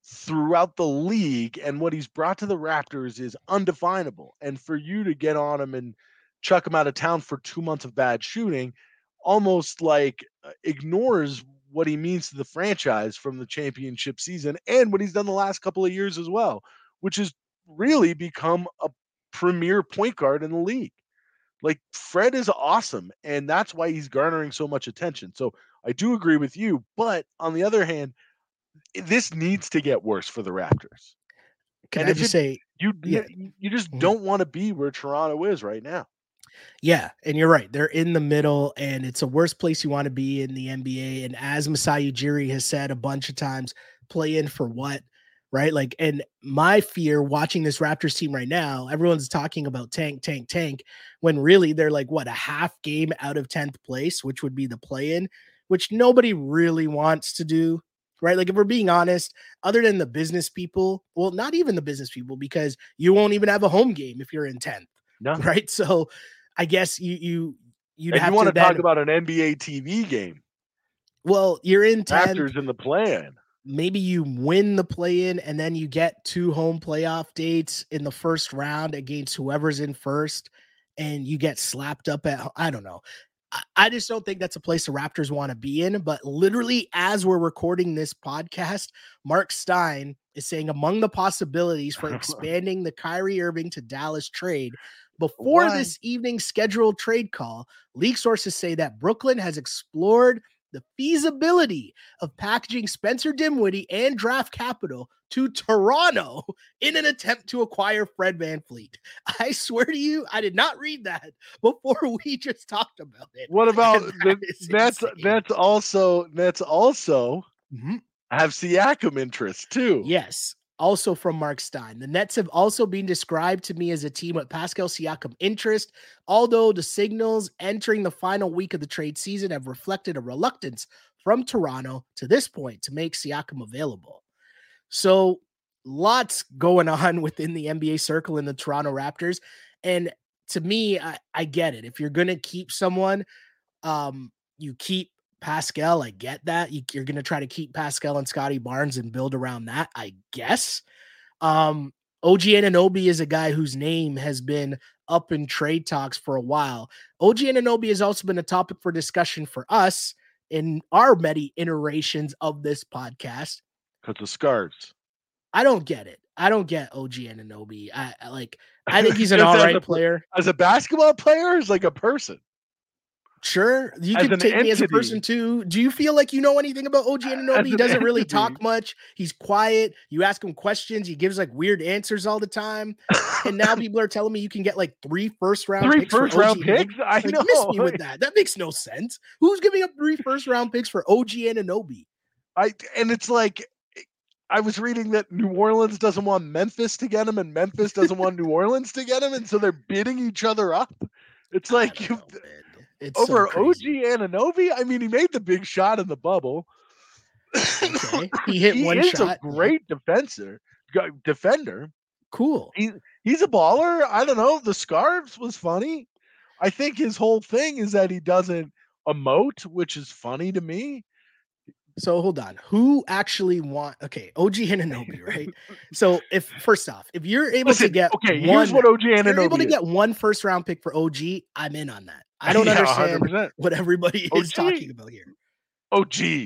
throughout the league, and what he's brought to the Raptors is undefinable. And for you to get on him and chuck him out of town for 2 months of bad shooting almost like ignores what he means to the franchise from the championship season and what he's done the last couple of years as well, which has really become a premier point guard in the league. Like, Fred is awesome, and that's why he's garnering so much attention. So I do agree with you, but on the other hand, this needs to get worse for the Raptors. You just don't want to be where Toronto is right now. Yeah, and you're right. They're in the middle, and it's a worse place you want to be in the NBA. And as Masai Ujiri has said a bunch of times, play in for what? Right? Like, and my fear watching this Raptors team right now, everyone's talking about tank, when really they're like, what, a half game out of 10th place, which would be the play-in, which nobody really wants to do, right? Like, if we're being honest, other than the business people, well, not even the business people, because you won't even have a home game if you're in 10th, no. Right? So I guess you want to talk about an NBA TV game. Well, you're in 10th. Raptors in the play-in. Maybe you win the play-in and then you get two home playoff dates in the first round against whoever's in first, and you get slapped up at, I don't know. I just don't think that's a place the Raptors want to be in, but literally as we're recording this podcast, Mark Stein is saying among the possibilities for expanding the Kyrie Irving to Dallas trade before this evening's scheduled trade call, league sources say that Brooklyn has explored the feasibility of packaging Spencer Dinwiddie and draft capital to Toronto in an attempt to acquire Fred VanVleet. I swear to you, I did not read that before we just talked about it. What about that's also mm-hmm. I have Siakam interest too. Yes. Also from Mark Stein, the Nets have also been described to me as a team with Pascal Siakam interest, although the signals entering the final week of the trade season have reflected a reluctance from Toronto to this point to make Siakam available. So lots going on within the NBA circle in the Toronto Raptors. And to me, I get it. If you're going to keep someone, you keep Pascal, I get that. You're going to try to keep Pascal and Scotty Barnes and build around that, I guess. OG Anunoby is a guy whose name has been up in trade talks for a while. OG Anunoby has also been a topic for discussion for us in our many iterations of this podcast. Because of scarves. I don't get it. I don't get OG Anunoby. I think he's an all right player. As a basketball player, as like a person. Sure. You can take me as a person too. Do you feel like you know anything about OG Anunoby? He doesn't really talk much. He's quiet. You ask him questions. He gives like weird answers all the time. And now people are telling me you can get like three first round picks. I know. Miss me with that. That makes no sense. Who's giving up 3 first round picks for OG Anunoby? And it's like, I was reading that New Orleans doesn't want Memphis to get him and Memphis doesn't want New Orleans to get him. And so they're bidding each other up. It's like, it's over so OG Anunoby. I mean, he made the big shot in the bubble. Okay. He hit one shot. He's a great defender. Cool. He's a baller. I don't know. The scarves was funny. I think his whole thing is that he doesn't emote, which is funny to me. So hold on. Who actually okay, OG Anunoby, right? So first off, if you're able to get here's what OG Anunoby is. You're able to get 1 first round pick for OG, I'm in on that. I don't understand 100%. What everybody is talking about here. OG. Here's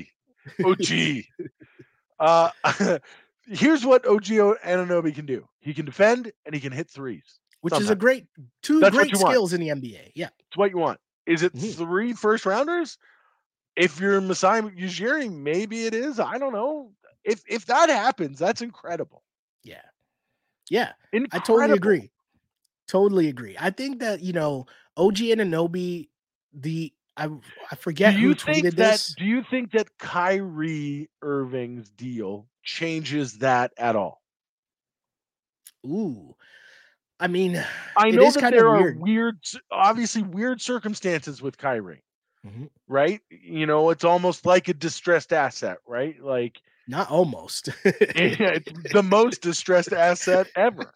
what OG Anunoby can do. He can defend and he can hit threes. Which sometimes. Is a great great skills want. In the NBA. Yeah. It's what you want. Is it 3 first rounders? If you're Masai Ujiri, maybe it is. I don't know. If that happens, that's incredible. Yeah. Yeah. Incredible. I totally agree. I think that, OG Anunoby, I forget who tweeted this. Do you think that Kyrie Irving's deal changes that at all? Ooh. I mean, I know that there are obviously weird circumstances with Kyrie. Mm-hmm. Right? It's almost like a distressed asset, right? Like not almost. It's the most distressed asset ever.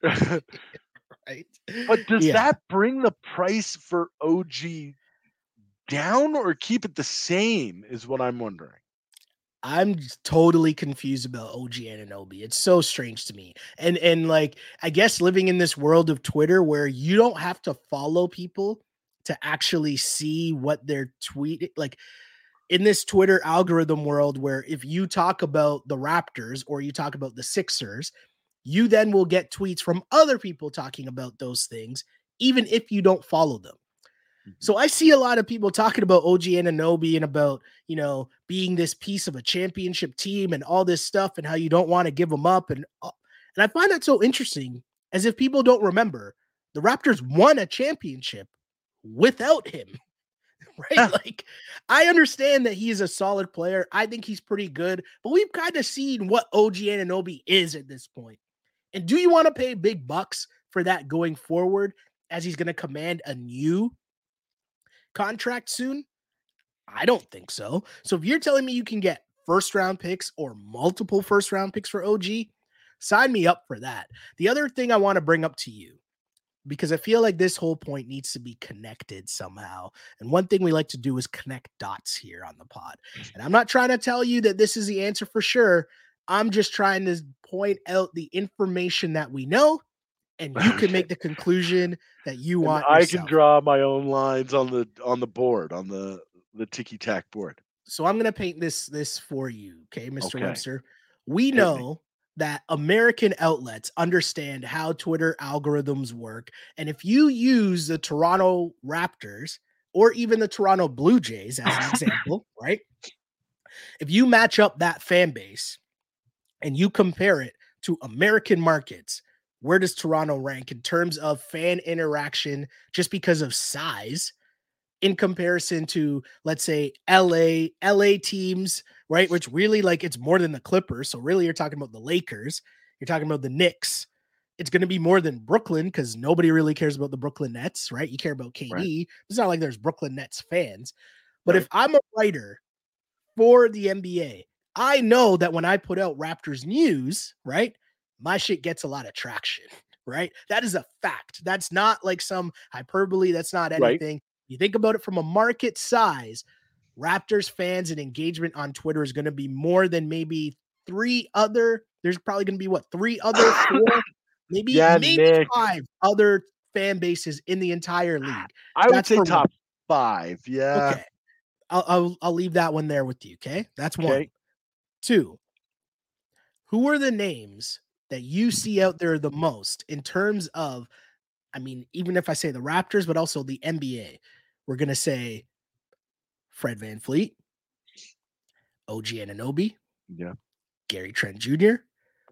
Right. But does that bring the price for OG down or keep it the same is what I'm wondering. I'm totally confused about OG Anunoby. It's so strange to me. And like, I guess living in this world of Twitter where you don't have to follow people to actually see what they're tweeting. Like in this Twitter algorithm world where if you talk about the Raptors or you talk about the Sixers, you then will get tweets from other people talking about those things, even if you don't follow them. So I see a lot of people talking about OG Anunoby and about, being this piece of a championship team and all this stuff and how you don't want to give them up. And I find that so interesting, as if people don't remember the Raptors won a championship without him, right? Like, I understand that he is a solid player. I think he's pretty good, but we've kind of seen what OG Anunoby is at this point. And do you want to pay big bucks for that going forward, as he's going to command a new contract soon? I don't think so. So if you're telling me you can get 1st round picks or multiple 1st round picks for OG, sign me up for that. The other thing I want to bring up to you, because I feel like this whole point needs to be connected somehow. And one thing we like to do is connect dots here on the pod. And I'm not trying to tell you that this is the answer for sure. I'm just trying to point out the information that we know, and you can make the conclusion that you want. I can draw my own lines on the board, on the ticky-tack board. So I'm going to paint this for you, okay, Mr. Webster? We know that American outlets understand how Twitter algorithms work. And if you use the Toronto Raptors or even the Toronto Blue Jays as an example, right? If you match up that fan base and you compare it to American markets, where does Toronto rank in terms of fan interaction just because of size in comparison to, let's say, LA teams, right? Which really, like, it's more than the Clippers. So really you're talking about the Lakers. You're talking about the Knicks. It's going to be more than Brooklyn, because nobody really cares about the Brooklyn Nets, right? You care about KD. Right. It's not like there's Brooklyn Nets fans. But if I'm a writer for the NBA, I know that when I put out Raptors news, right, my shit gets a lot of traction, right? That is a fact. That's not like some hyperbole. That's not anything. Right. You think about it from a market size, Raptors fans and engagement on Twitter is going to be more than maybe four, maybe five other fan bases in the entire league. I would say top 5. Yeah. Okay. I'll leave that one there with you. Okay. That's okay. One. Two, who are the names that you see out there the most in terms of, I mean, even if I say the Raptors, but also the NBA, we're going to say Fred VanVleet, OG Anunoby, yeah, Gary Trent Jr.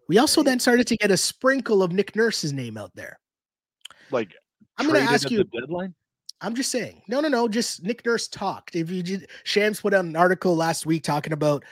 We also then started to get a sprinkle of Nick Nurse's name out there. Like, I'm going to ask you, the deadline? I'm just saying, no. Just Nick Nurse talked. If you did, Shams put out an article last week talking about,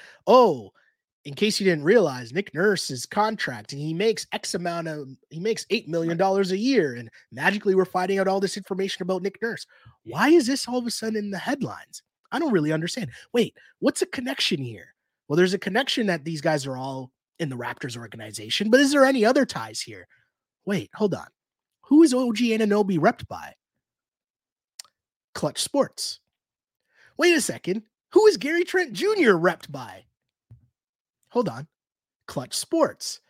in case you didn't realize, Nick Nurse's contract, and he makes $8 million a year. And magically we're finding out all this information about Nick Nurse. Why is this all of a sudden in the headlines? I don't really understand. Wait, what's a connection here? Well, there's a connection that these guys are all in the Raptors organization, but is there any other ties here? Wait, hold on. Who is OG Anunoby repped by? Clutch Sports. Wait a second. Who is Gary Trent Jr. repped by? Hold on. Clutch Sports.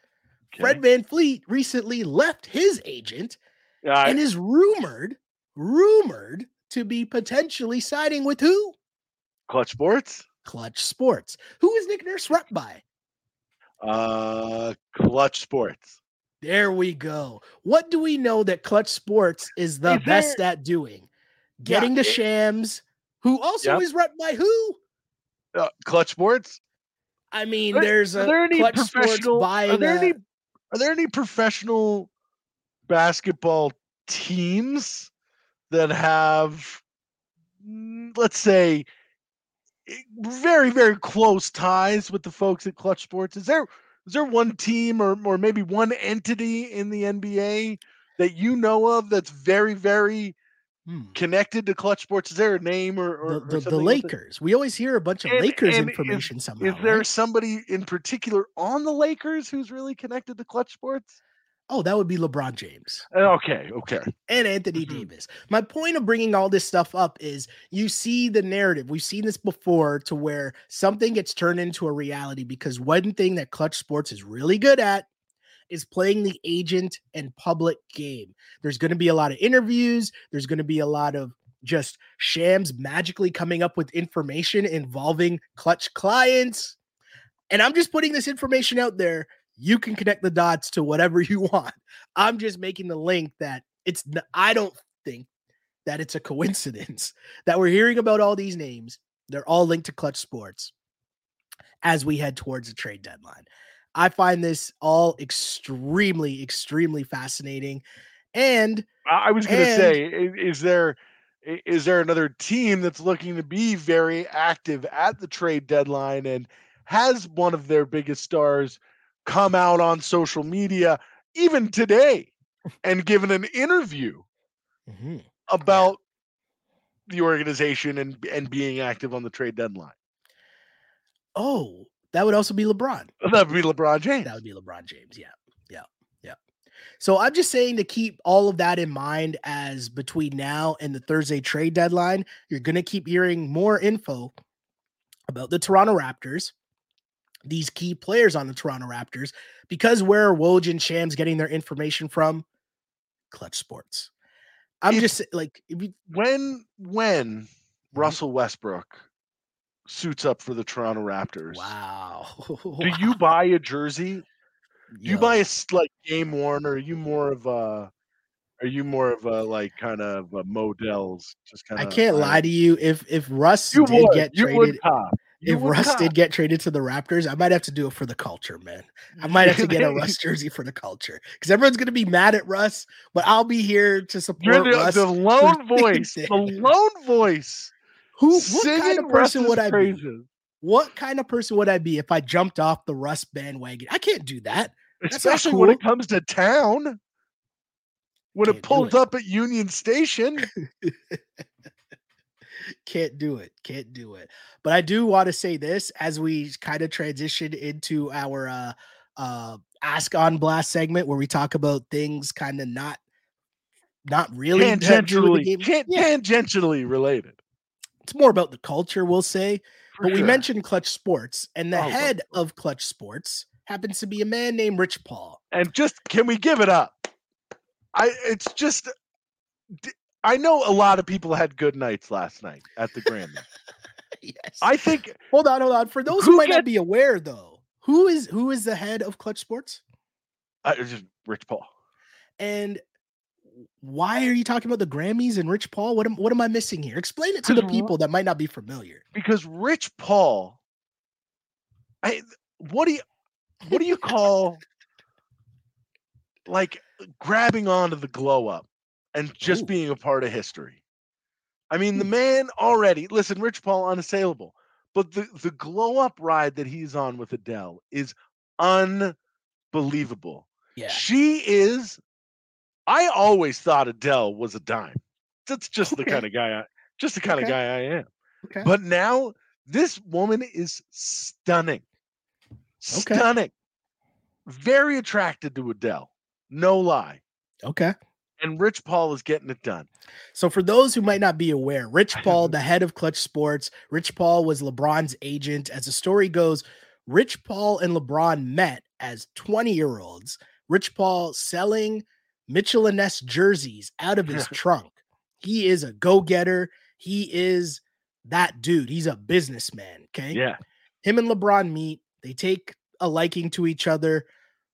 Okay. Fred VanVleet recently left his agent and is rumored to be potentially siding with who? Clutch Sports? Clutch Sports. Who is Nick Nurse repped by? Clutch Sports. There we go. What do we know that Clutch Sports is the best at doing? Getting to Shams, who also is repped by who? Clutch Sports. I mean, are there any professional basketball teams that have, let's say, very, very close ties with the folks at Clutch Sports? Is there one team or maybe one entity in the NBA that you know of that's very, very connected to Clutch Sports? Is there a name or the Lakers? We always hear a bunch of Lakers information somehow. Is there somebody in particular on the Lakers who's really connected to Clutch Sports? Oh, that would be LeBron James. Okay. And Anthony Davis. My point of bringing all this stuff up is you see the narrative. We've seen this before to where something gets turned into a reality, because one thing that Clutch Sports is really good at is playing the agent and public game. There's going to be a lot of interviews. There's going to be a lot of just Shams magically coming up with information involving Clutch clients. And I'm just putting this information out there. You can connect the dots to whatever you want. I'm just making the link that I don't think that it's a coincidence that we're hearing about all these names. They're all linked to Clutch Sports as we head towards the trade deadline. I find this all extremely, extremely fascinating. And I was going to say, is there another team that's looking to be very active at the trade deadline and has one of their biggest stars come out on social media even today and given an interview about the organization and being active on the trade deadline? Oh, that would also be LeBron. That would be LeBron James. Yeah. So I'm just saying to keep all of that in mind as between now and the Thursday trade deadline, you're going to keep hearing more info about the Toronto Raptors, these key players on the Toronto Raptors, because where are Woj and Shams getting their information from? Clutch Sports. When Russell Westbrook suits up for the Toronto Raptors. Wow. Do you buy a jersey? Do you buy a game worn, or are you more of a like kind of a Modell's? Just kind of. I can't lie to you. If Russ did get traded to the Raptors, I might have to do it for the culture, man. I might have to get a Russ jersey for the culture, because everyone's going to be mad at Russ, but I'll be here to support Russ. The lone voice. What kind of person would I be if I jumped off the Russ bandwagon? I can't do that. Especially when it comes to town. When it pulls up at Union Station. Can't do it. But I do want to say this as we kind of transition into our Ask on Blast segment, where we talk about things kind of not really tangentially related. It's more about the culture, we'll say. We mentioned Clutch Sports, and the head of Clutch Sports happens to be a man named Rich Paul. And just, can we give it up? I know a lot of people had good nights last night at the Grammy. Yes. I think. Hold on. For those who might not be aware, though, who is the head of Clutch Sports? It's just Rich Paul. And why are you talking about the Grammys and Rich Paul? What am I missing here? Explain it to the people that might not be familiar. Because Rich Paul, what do you call like grabbing onto the glow up and just being a part of history? I mean, the man already, listen, Rich Paul unassailable, but the glow up ride that he's on with Adele is unbelievable. Yeah. I always thought Adele was a dime. That's just the kind of guy I am. Okay. But now this woman is stunning. Stunning. Very attracted to Adele. No lie. Okay. And Rich Paul is getting it done. So for those who might not be aware, Rich Paul, the head of Clutch Sports, Rich Paul was LeBron's agent. As the story goes, Rich Paul and LeBron met as 20-year-olds. Rich Paul selling Mitchell and Ness jerseys out of his trunk. He is a go-getter. He is that dude. He's a businessman, okay? Yeah. Him and LeBron meet. They take a liking to each other.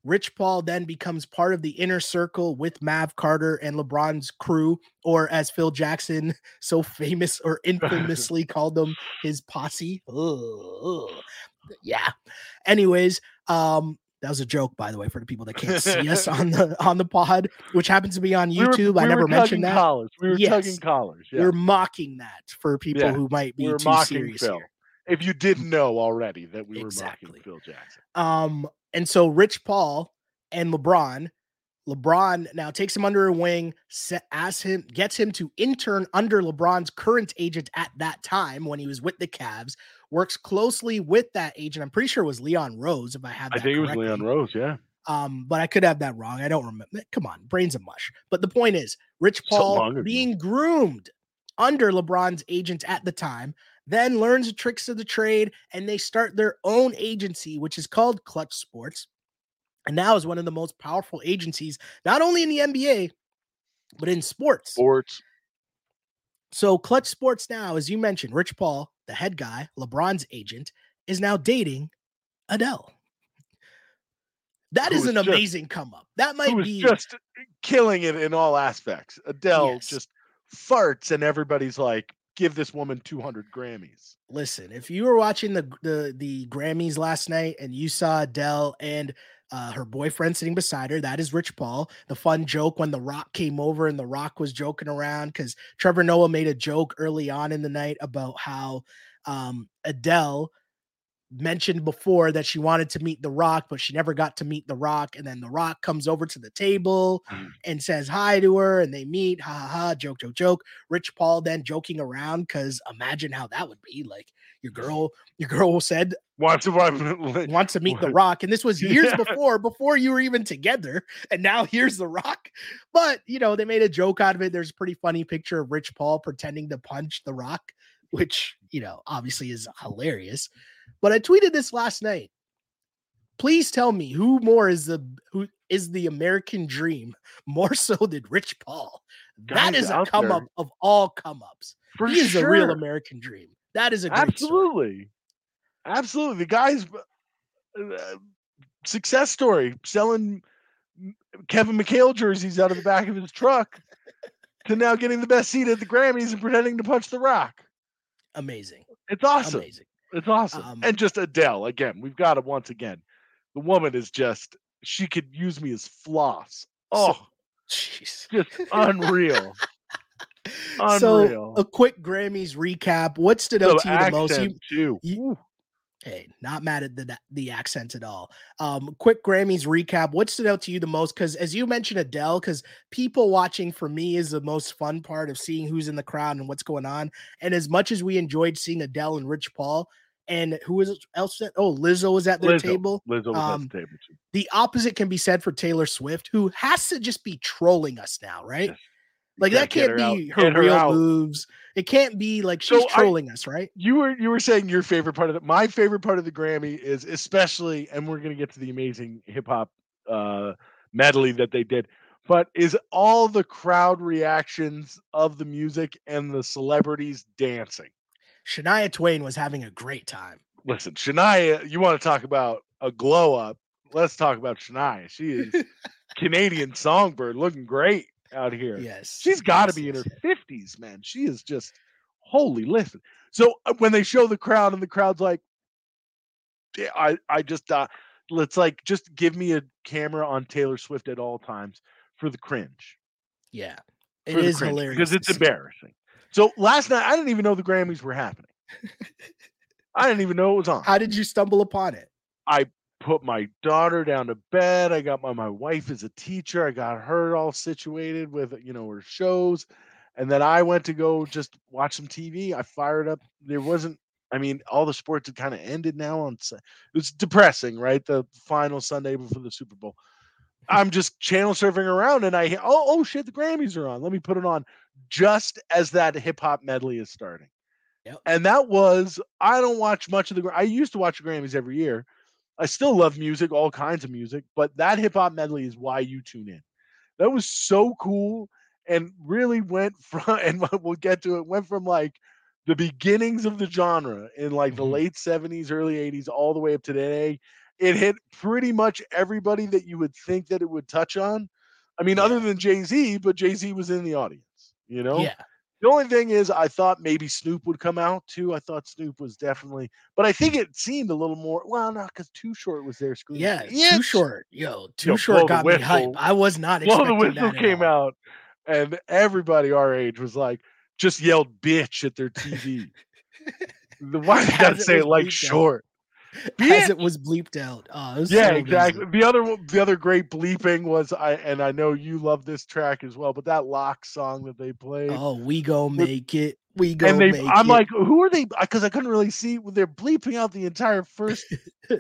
Rich Paul then becomes part of the inner circle with Mav Carter and LeBron's crew, or as Phil Jackson so famous or infamously called them, his posse. Ugh. Yeah. Anyways, that was a joke, by the way, for the people that can't see us on the pod, which happens to be on YouTube. I never mentioned that. We were tugging collars. Yeah. We're mocking that for people who might be too serious Phil. Here. If you didn't know already that we were mocking Phil Jackson. And so Rich Paul and LeBron now takes him under a wing, gets him to intern under LeBron's current agent at that time when he was with the Cavs, works closely with that agent. I'm pretty sure it was Leon Rose, if I had that correctly. I think it was Leon Rose, yeah. But I could have that wrong. I don't remember. Come on, brain's a mush. But the point is, Rich Paul being groomed under LeBron's agent at the time, then learns the tricks of the trade, and they start their own agency, which is called Clutch Sports, and now is one of the most powerful agencies, not only in the NBA, but in sports. So Clutch Sports now, as you mentioned, Rich Paul, the head guy, LeBron's agent, is now dating Adele. That is an amazing come-up. That might be just killing it in all aspects. Adele just farts, and everybody's like, give this woman 200 Grammys. Listen, if you were watching the Grammys last night and you saw Adele and her boyfriend sitting beside her, that is Rich Paul. The fun joke when The Rock came over and The Rock was joking around because Trevor Noah made a joke early on in the night about how Adele mentioned before that she wanted to meet The Rock, but she never got to meet The Rock. And then The Rock comes over to the table and says hi to her, and they meet. Ha ha ha! Joke. Rich Paul then joking around because imagine how that would be. Like your girl said wants to meet The Rock, and this was years before you were even together, and now here's The Rock. But you know they made a joke out of it. There's a pretty funny picture of Rich Paul pretending to punch The Rock, which you know obviously is hilarious. But I tweeted this last night. Please tell me who is the American dream more so than Rich Paul. That is a come up of all come ups. He is the real American dream. That is a great story. Absolutely. The guy's success story selling Kevin McHale jerseys out of the back of his truck to now getting the best seat at the Grammys and pretending to punch The Rock. Amazing. It's awesome. It's awesome. And just Adele, again, we've got to once again, the woman is just, she could use me as floss. Oh, jeez. Just unreal. So a quick Grammys recap. What stood out to you the most? Hey, not mad at the accent at all. Quick Grammys recap. What stood out to you the most? Because as you mentioned, Adele, because people watching for me is the most fun part of seeing who's in the crowd and what's going on. And as much as we enjoyed seeing Adele and Rich Paul, and who was else? Oh, Lizzo was at their table. Lizzo was at the table too. The opposite can be said for Taylor Swift, who has to just be trolling us now, right? Yes. Like that can't be her real moves. It can't be like she's trolling us, right? You were saying your favorite part of it. My favorite part of the Grammy is especially, and we're gonna get to the amazing hip hop medley that they did, but is all the crowd reactions of the music and the celebrities dancing. Shania Twain was having a great time. Listen, Shania, you want to talk about a glow up? Let's talk about Shania. She is Canadian songbird, looking great out here. Yes. She's got to be in her 50s, man. She is just holy. Listen. So when they show the crowd and the crowd's like, yeah, I just let's like just give me a camera on Taylor Swift at all times for the cringe. Yeah. It is hilarious because it's embarrassing. So last night, I didn't even know the Grammys were happening. I didn't even know it was on. How did you stumble upon it? I put my daughter down to bed. I got my wife is a teacher. I got her all situated with, you know, her shows. And then I went to go just watch some TV. I fired up. There wasn't, I mean, all the sports had kind of ended now on, it's depressing, right? The final Sunday before the Super Bowl. I'm just channel surfing around and I hear, oh shit, the Grammys are on. Let me put it on just as that hip hop medley is starting. Yep. And that was, I don't watch much of the, I used to watch the Grammys every year. I still love music, all kinds of music, but that hip hop medley is why you tune in. That was so cool and really went from, and we'll get to it, went from like the beginnings of the genre in like the late 70s, early 80s, all the way up to today. It hit pretty much everybody that you would think that it would touch on. I mean, other than Jay-Z, but Jay-Z was in the audience, you know? Yeah. The only thing is I thought maybe Snoop would come out too. I thought Snoop was definitely, but I think it seemed a little more, well, not because Too Short was there. Yeah, Too Short. Too Short got me hyped. I was not expecting that. Blow the Whistle came out and everybody our age was like, just yelled bitch at their TV. Why do you got to say it like Short? As it was bleeped out. Yeah, so exactly. Amazing. The other great bleeping was I know you love this track as well, but that Lock song that they played. Oh, we go make it. We go and make it. I'm like, who are they? Because I couldn't really see when they're bleeping out the entire first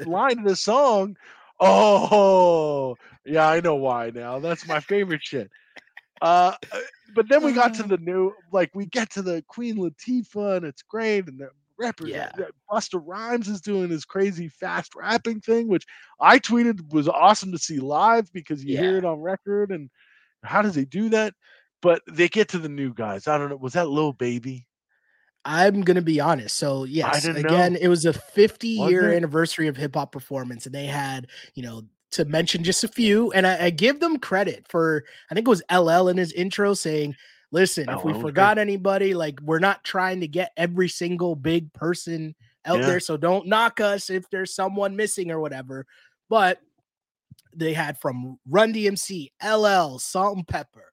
line of the song. Oh, yeah, I know why now. That's my favorite shit. But then we got to the new, like we get to the Queen Latifah, and it's great, and rapper Busta Rhymes is doing his crazy fast rapping thing, which I tweeted was awesome to see live because you hear it on record. And how does he do that? But they get to the new guys. I don't know. Was that Lil Baby? I'm going to be honest. So yes, again, it was a 50-year anniversary of hip hop performance. And they had, you know, to mention just a few, and I give them credit for, I think it was LL in his intro saying, listen, if we forgot anybody, like we're not trying to get every single big person out there. So don't knock us if there's someone missing or whatever. But they had from Run DMC, LL, Salt and Pepper,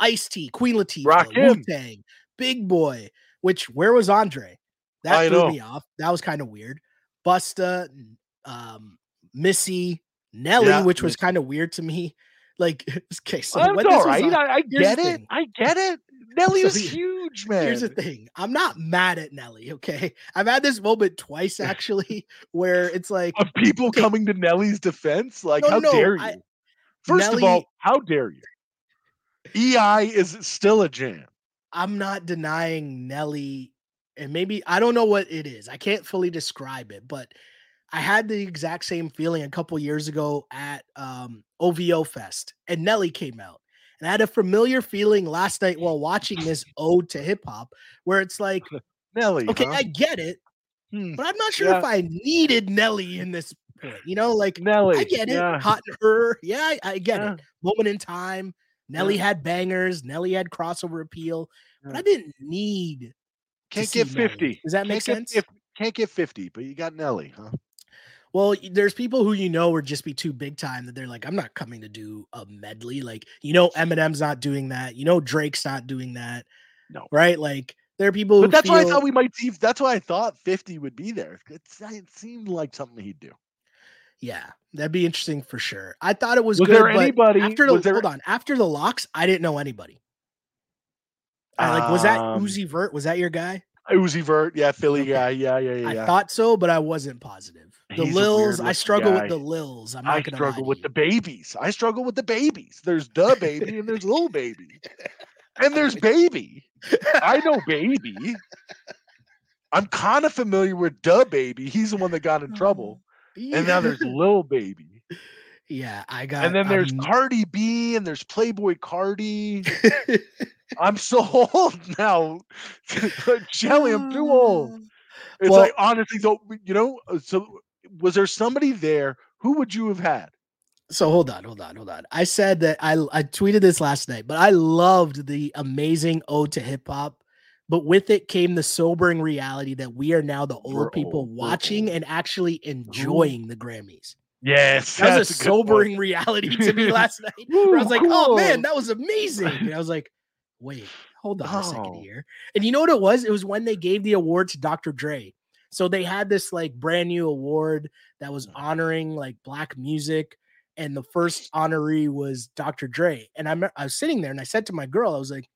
Ice-T, Queen Latifah, Wu-Tang, Big Boy, which where was Andre? That threw me off. That was kind of weird. Busta, Missy, Nelly, which was kind of weird to me. Like, okay, so that's all right. I get it. I get it. Nelly was huge, man. Here's the thing. I'm not mad at Nelly, okay? I've had this moment twice, actually, where it's like... Of people coming to Nelly's defense? Like, how dare you? First of all, how dare you? EI is still a jam. I'm not denying Nelly, and maybe... I don't know what it is. I can't fully describe it, but... I had the exact same feeling a couple years ago at OVO Fest, and Nelly came out. And I had a familiar feeling last night while watching this ode to hip hop, where it's like, Nelly, okay, I get it, but I'm not sure if I needed Nelly in this point. You know, like, Nelly, I get it, Hot and Her, I get it. Moment in Time, Nelly had bangers, Nelly had crossover appeal, but I didn't need. Can't get 50. Nelly. Does that make sense? Can't get 50, but you got Nelly, huh? Well, there's people who, you know, would just be too big time that they're like, I'm not coming to do a medley. Like, you know, Eminem's not doing that. You know, Drake's not doing that. No. Right. Like there are people. But that's why I thought we might see. That's why I thought 50 would be there. It seemed like something he'd do. Yeah. That'd be interesting for sure. I thought it was good. There anybody, after the Locks, I didn't know anybody. Was that Uzi Vert? Was that your guy? Uzi Vert. Yeah. Philly guy. Yeah. I thought so, but I wasn't positive. I struggle with the Lils. I'm not gonna struggle with the babies. I struggle with the babies. There's the baby and there's little baby. And there's baby. I know baby. I'm kind of familiar with the baby. He's the one that got in trouble. And now there's little baby. Yeah, I got. And then there's Cardi B, and there's Playboy Cardi. I'm so old now, Shelly. I'm too old. It's well, like honestly, though, you know. So, was there somebody there? Who would you have had? So hold on. I said that I tweeted this last night, but I loved the amazing ode to hip hop. But with it came the sobering reality that we are now the old people watching and actually enjoying the Grammys. Yes. That was a sobering reality to me last night. Where I was like, oh man, that was amazing. And I was like, wait, hold on a second here. And you know what it was? It was when they gave the award to Dr. Dre. So they had this like brand new award that was honoring like black music. And the first honoree was Dr. Dre. And I was sitting there and I said to my girl, I was like,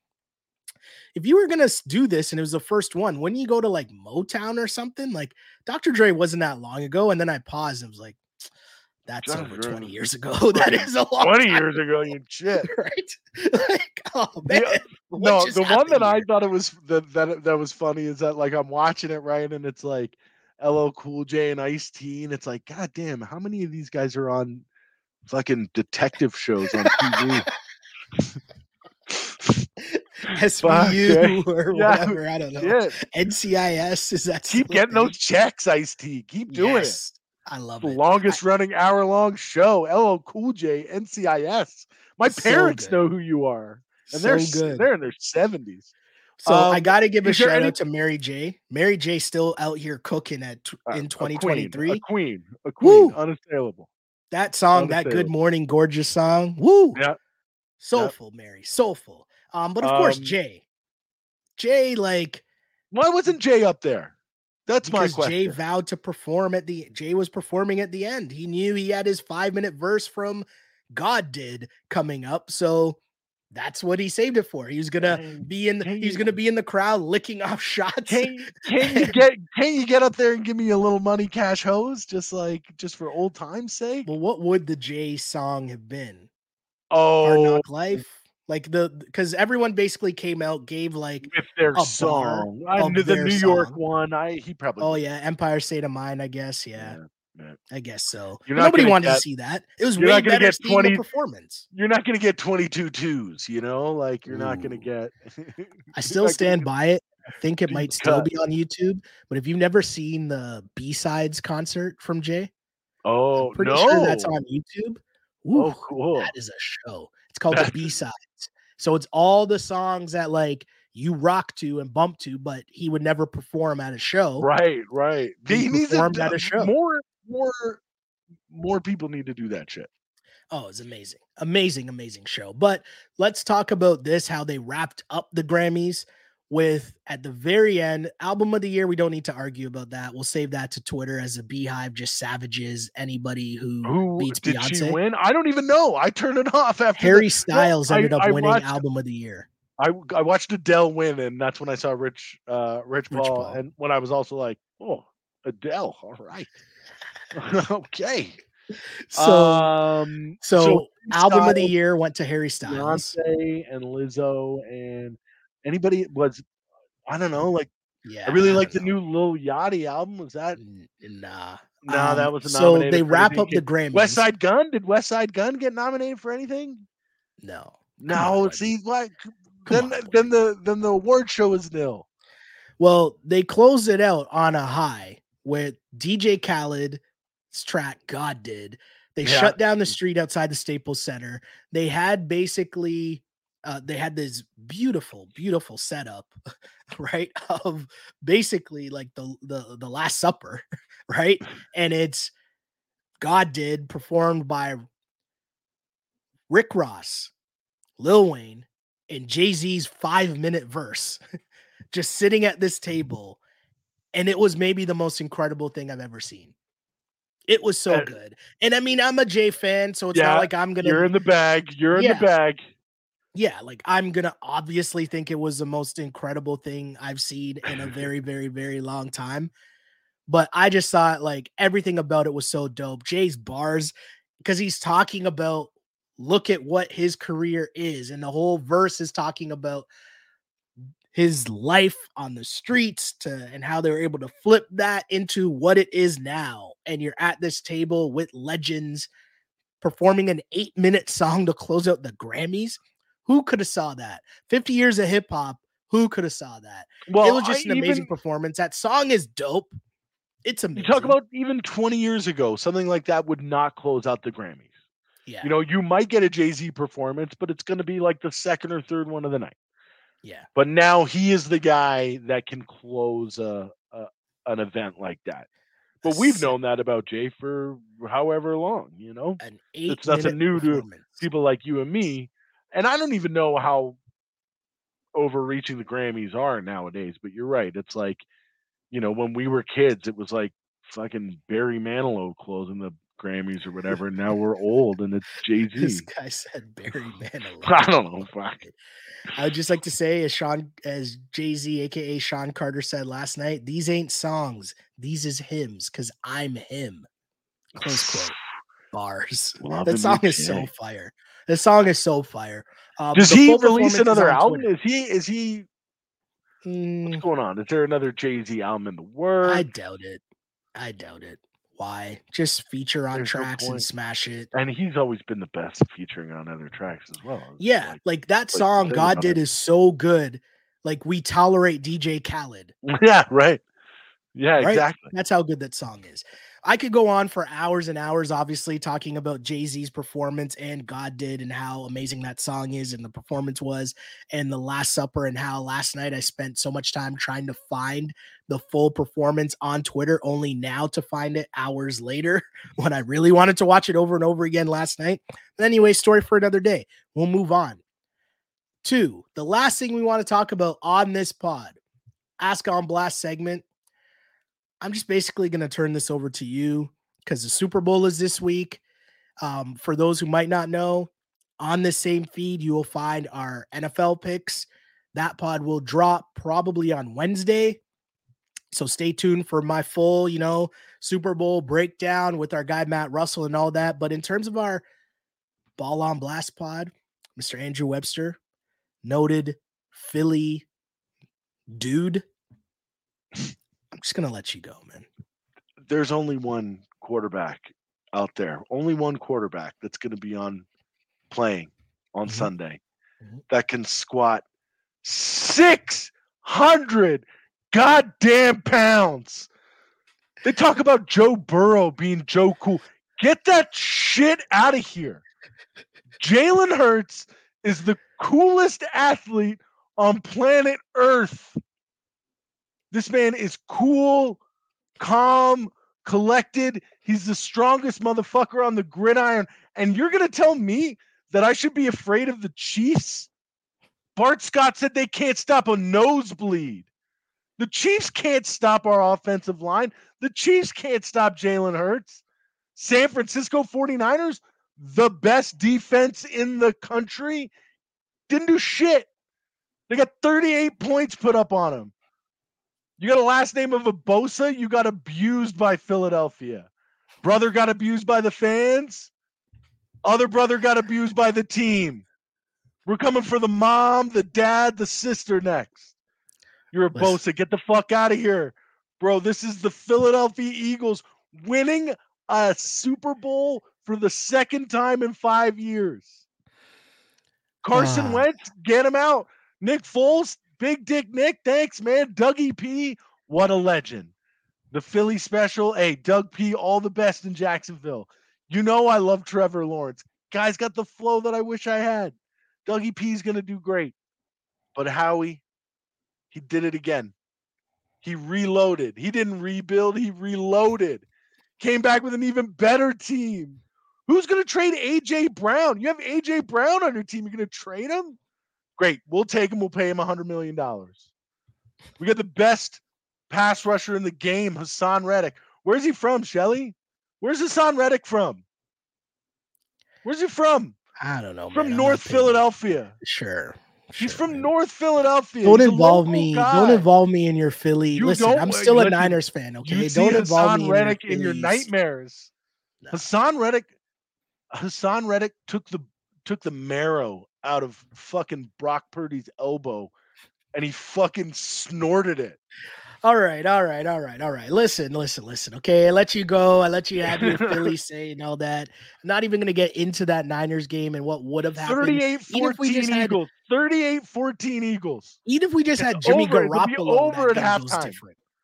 if you were going to do this and it was the first one, wouldn't you go to like Motown or something? Like Dr. Dre wasn't that long ago. And then I paused and was like, that's over 20 years ago. That is a long 20 years ago, you shit. Right? Like, oh man. Yeah. No, the one that here? I thought it was that was funny is that like I'm watching it, right? And it's like LL Cool J and Ice-T. And it's like, God damn, how many of these guys are on fucking detective shows on TV? SVU or whatever, I don't know. NCIS, is that keep getting those checks, Ice-T. Keep doing it. I love it. The longest running hour-long show, LL Cool J, NCIS. My parents know who you are, and they're in their 70s. So I got to give a shout out to Mary J. Mary J. still out here cooking in 2023. A queen, unassailable. That song, that Good Morning Gorgeous song. Woo! Yeah. Soulful, yeah. Mary, soulful. But of course, Jay, like, why wasn't Jay up there? That's my question. Jay vowed to perform Jay was performing at the end. He knew he had his 5-minute verse from God Did coming up. So that's what he saved it for. He was going to be in the crowd licking off shots. Can you get up there and give me a little money cash hose? Just for old time's sake. Well, what would the Jay song have been? Oh, Hard Knock Life. Like because everyone basically came out, gave like with their song. I knew the New York one. He probably. Oh yeah, Empire State of Mind. I guess yeah. I guess so. Nobody wanted to see that. It was way better performance. You're not going to get 22 twos. You know, like you're not going to get. I still stand by it. I think it might still be on YouTube. But if you've never seen the B-sides concert from Jay, I'm pretty sure that's on YouTube. Ooh, oh, cool! That is a show. It's called the B-sides. So it's all the songs that like you rock to and bump to, but he would never perform at a show. Right. He performed at a show. More people need to do that shit. Oh, it's amazing. Amazing show. But let's talk about this, how they wrapped up the Grammys with, at the very end, Album of the Year. We don't need to argue about that. We'll save that to Twitter as a beehive, just savages anybody who beats did Beyonce. She win? I don't even know. I turned it off after Harry Styles ended up winning Album of the Year. I watched Adele win, and that's when I saw Rich Paul, and when I was also like, oh, Adele, all right. Okay. So Album of the Year went to Harry Styles. Beyonce and Lizzo and anybody was, I don't know. Like, yeah, I really like the new Lil Yachty album. Was that? Nah, that was so. They wrap up the Grammys. West Side Gun? Did West Side Gun get nominated for anything? No. See, like then the award show is nil. Well, they closed it out on a high with DJ Khaled's track "God Did." They shut down the street outside the Staples Center. They had basically. They had this beautiful setup, right? Of basically like the Last Supper, right? And it's God Did, performed by Rick Ross, Lil Wayne, and Jay-Z's 5-minute verse, just sitting at this table. And it was maybe the most incredible thing I've ever seen. It was so good. And I mean, I'm a Jay fan, so it's not like I'm going to. You're in the bag. Yeah, like I'm going to obviously think it was the most incredible thing I've seen in a very, very, very long time. But I just thought like everything about it was so dope. Jay's bars, because he's talking about look at what his career is. And the whole verse is talking about his life on the streets and how they were able to flip that into what it is now. And you're at this table with legends performing an 8-minute song to close out the Grammys. Who could have saw that? 50 years of hip hop. Who could have saw that? Well, it was just an amazing performance. That song is dope. It's amazing. You talk about even 20 years ago, something like that would not close out the Grammys. Yeah. You know, you might get a Jay-Z performance, but it's going to be like the second or third one of the night. Yeah. But now he is the guy that can close an event like that. But we've known that about Jay for however long, you know? It's nothing new to people like you and me. And I don't even know how overreaching the Grammys are nowadays, but you're right. It's like, you know, when we were kids, it was like fucking Barry Manilow closing the Grammys or whatever. And now we're old and it's Jay-Z. This guy said Barry Manilow. I don't know. Fuck. I would just like to say, as Jay-Z, aka Sean Carter, said last night, these ain't songs. These is hymns, because I'm him. Close quote. Bars. That song is so fire. The song is so fire. Does he release another album? Is he? What's going on? Is there another Jay-Z album in the works? I doubt it. Why? Just feature on tracks and smash it. And he's always been the best featuring on other tracks as well. Yeah, like that song God Did is so good. Like we tolerate DJ Khaled. Yeah, right. Yeah, exactly. That's how good that song is. I could go on for hours and hours, obviously, talking about Jay-Z's performance and God Did and how amazing that song is and the performance was and The Last Supper and how last night I spent so much time trying to find the full performance on Twitter, only now to find it hours later when I really wanted to watch it over and over again last night. But anyway, story for another day. We'll move on. 2, the last thing we want to talk about on this pod, Ask on Blast segment. I'm just basically going to turn this over to you because the Super Bowl is this week. For those who might not know, on the same feed, you will find our NFL picks. That pod will drop probably on Wednesday. So stay tuned for my full, Super Bowl breakdown with our guy, Matt Russell, and all that. But in terms of our Ball on Blast pod, Mr. Andrew Webster, noted Philly dude. I'm just going to let you go, man. There's only one quarterback out there. Only one quarterback that's going to be playing on mm-hmm. Sunday mm-hmm. that can squat 600 goddamn pounds. They talk about Joe Burrow being Joe Cool. Get that shit out of here. Jalen Hurts is the coolest athlete on planet Earth. This man is cool, calm, collected. He's the strongest motherfucker on the gridiron. And you're going to tell me that I should be afraid of the Chiefs? Bart Scott said they can't stop a nosebleed. The Chiefs can't stop our offensive line. The Chiefs can't stop Jalen Hurts. San Francisco 49ers, the best defense in the country, didn't do shit. They got 38 points put up on them. You got a last name of a Bosa. You got abused by Philadelphia. Brother got abused by the fans. Other brother got abused by the team. We're coming for the mom, the dad, the sister next. You're a Bosa. Get the fuck out of here, bro. This is the Philadelphia Eagles winning a Super Bowl for the second time in 5 years. Carson Wentz, get him out. Nick Foles. Big Dick Nick, thanks, man. Dougie P, what a legend. The Philly special. Hey, Doug P, all the best in Jacksonville. You know I love Trevor Lawrence. Guy's got the flow that I wish I had. Dougie P's going to do great. But Howie, he did it again. He reloaded. He didn't rebuild. He reloaded. Came back with an even better team. Who's going to trade A.J. Brown? You have A.J. Brown on your team. You're going to trade him? Great. We'll take him. We'll pay him $100 million. We got the best pass rusher in the game, Hassan Reddick. Where's he from, Shelly? Where's Hassan Reddick from? Where's he from? I don't know. From North Philadelphia. Sure. He's from North Philadelphia. Don't involve me. Guy. Don't involve me in your Philly. Listen, I'm still a Niners fan, okay? Don't involve me in your nightmares. No. Hassan Reddick took the marrow out of fucking Brock Purdy's elbow and he fucking snorted it. All right. Listen. Okay, I let you go. I let you have your Philly say and all that. I'm not even going to get into that Niners game and what would have happened. 38-14 Eagles. 38-14 Eagles. Even if we just had Jimmy Garoppolo over at halftime.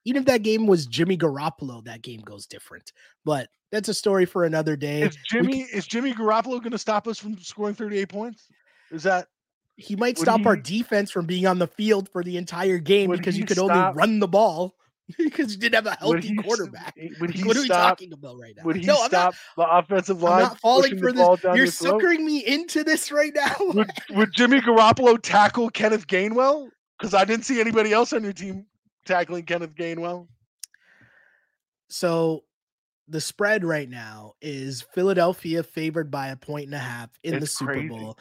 Even if that game was Jimmy Garoppolo, that game goes different. But that's a story for another day. Is Jimmy Garoppolo going to stop us from scoring 38 points? Is that... He might stop our defense from being on the field for the entire game because you could only run the ball because you didn't have a healthy quarterback. What are we talking about right now? Would he stop the offensive line? I'm not falling for this. You're suckering me into this right now. Would Jimmy Garoppolo tackle Kenneth Gainwell? Because I didn't see anybody else on your team tackling Kenneth Gainwell. So the spread right now is Philadelphia favored by 1.5 in the Super Bowl.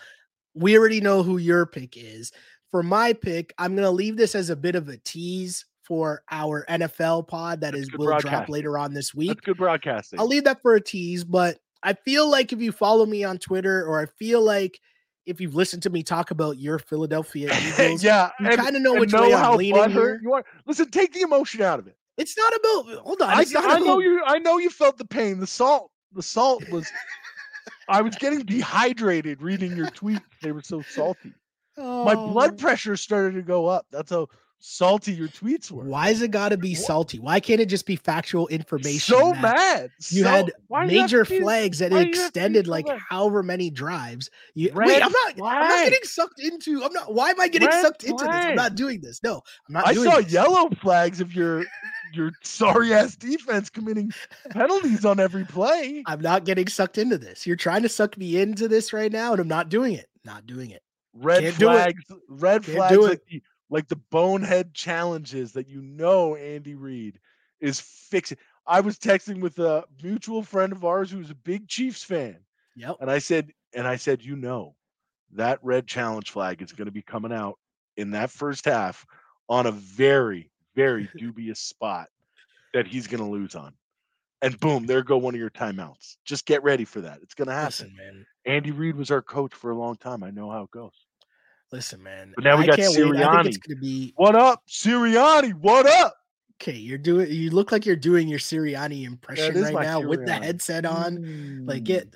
We already know who your pick is. For my pick, I'm going to leave this as a bit of a tease for our NFL pod that will drop later on this week. That's good broadcasting. I'll leave that for a tease, but I feel like if you follow me on Twitter, or I feel like if you've listened to me talk about your Philadelphia Eagles, you kind of know which way I'm leaning here. You are. Listen, take the emotion out of it. It's not about – hold on. I know you felt the pain. The salt was – I was getting dehydrated reading your tweets. They were so salty. Oh. My blood pressure started to go up. That's how salty your tweets were. Why is it got to be salty? Why can't it just be factual information? So mad. You had major flags that extended like however many drives. I'm not getting sucked into. I'm not. Why am I getting sucked into this? I'm not doing this. No, I'm not. I saw yellow flags of your sorry ass defense committing penalties on every play. I'm not getting sucked into this. You're trying to suck me into this right now, and I'm not doing it. Red flags. Like the bonehead challenges that Andy Reid is fixing. I was texting with a mutual friend of ours who's a big Chiefs fan. Yep. And I said, that red challenge flag is going to be coming out in that first half on a very, very dubious spot that he's going to lose on. And boom, there go one of your timeouts. Just get ready for that. It's going to happen. Listen, man. Andy Reid was our coach for a long time. I know how it goes. Listen, man. But now we got Sirianni. I think it's gonna be... What up, Sirianni? What up? Okay, you look like you're doing your Sirianni impression right now Sirianni. With the headset on. Like, get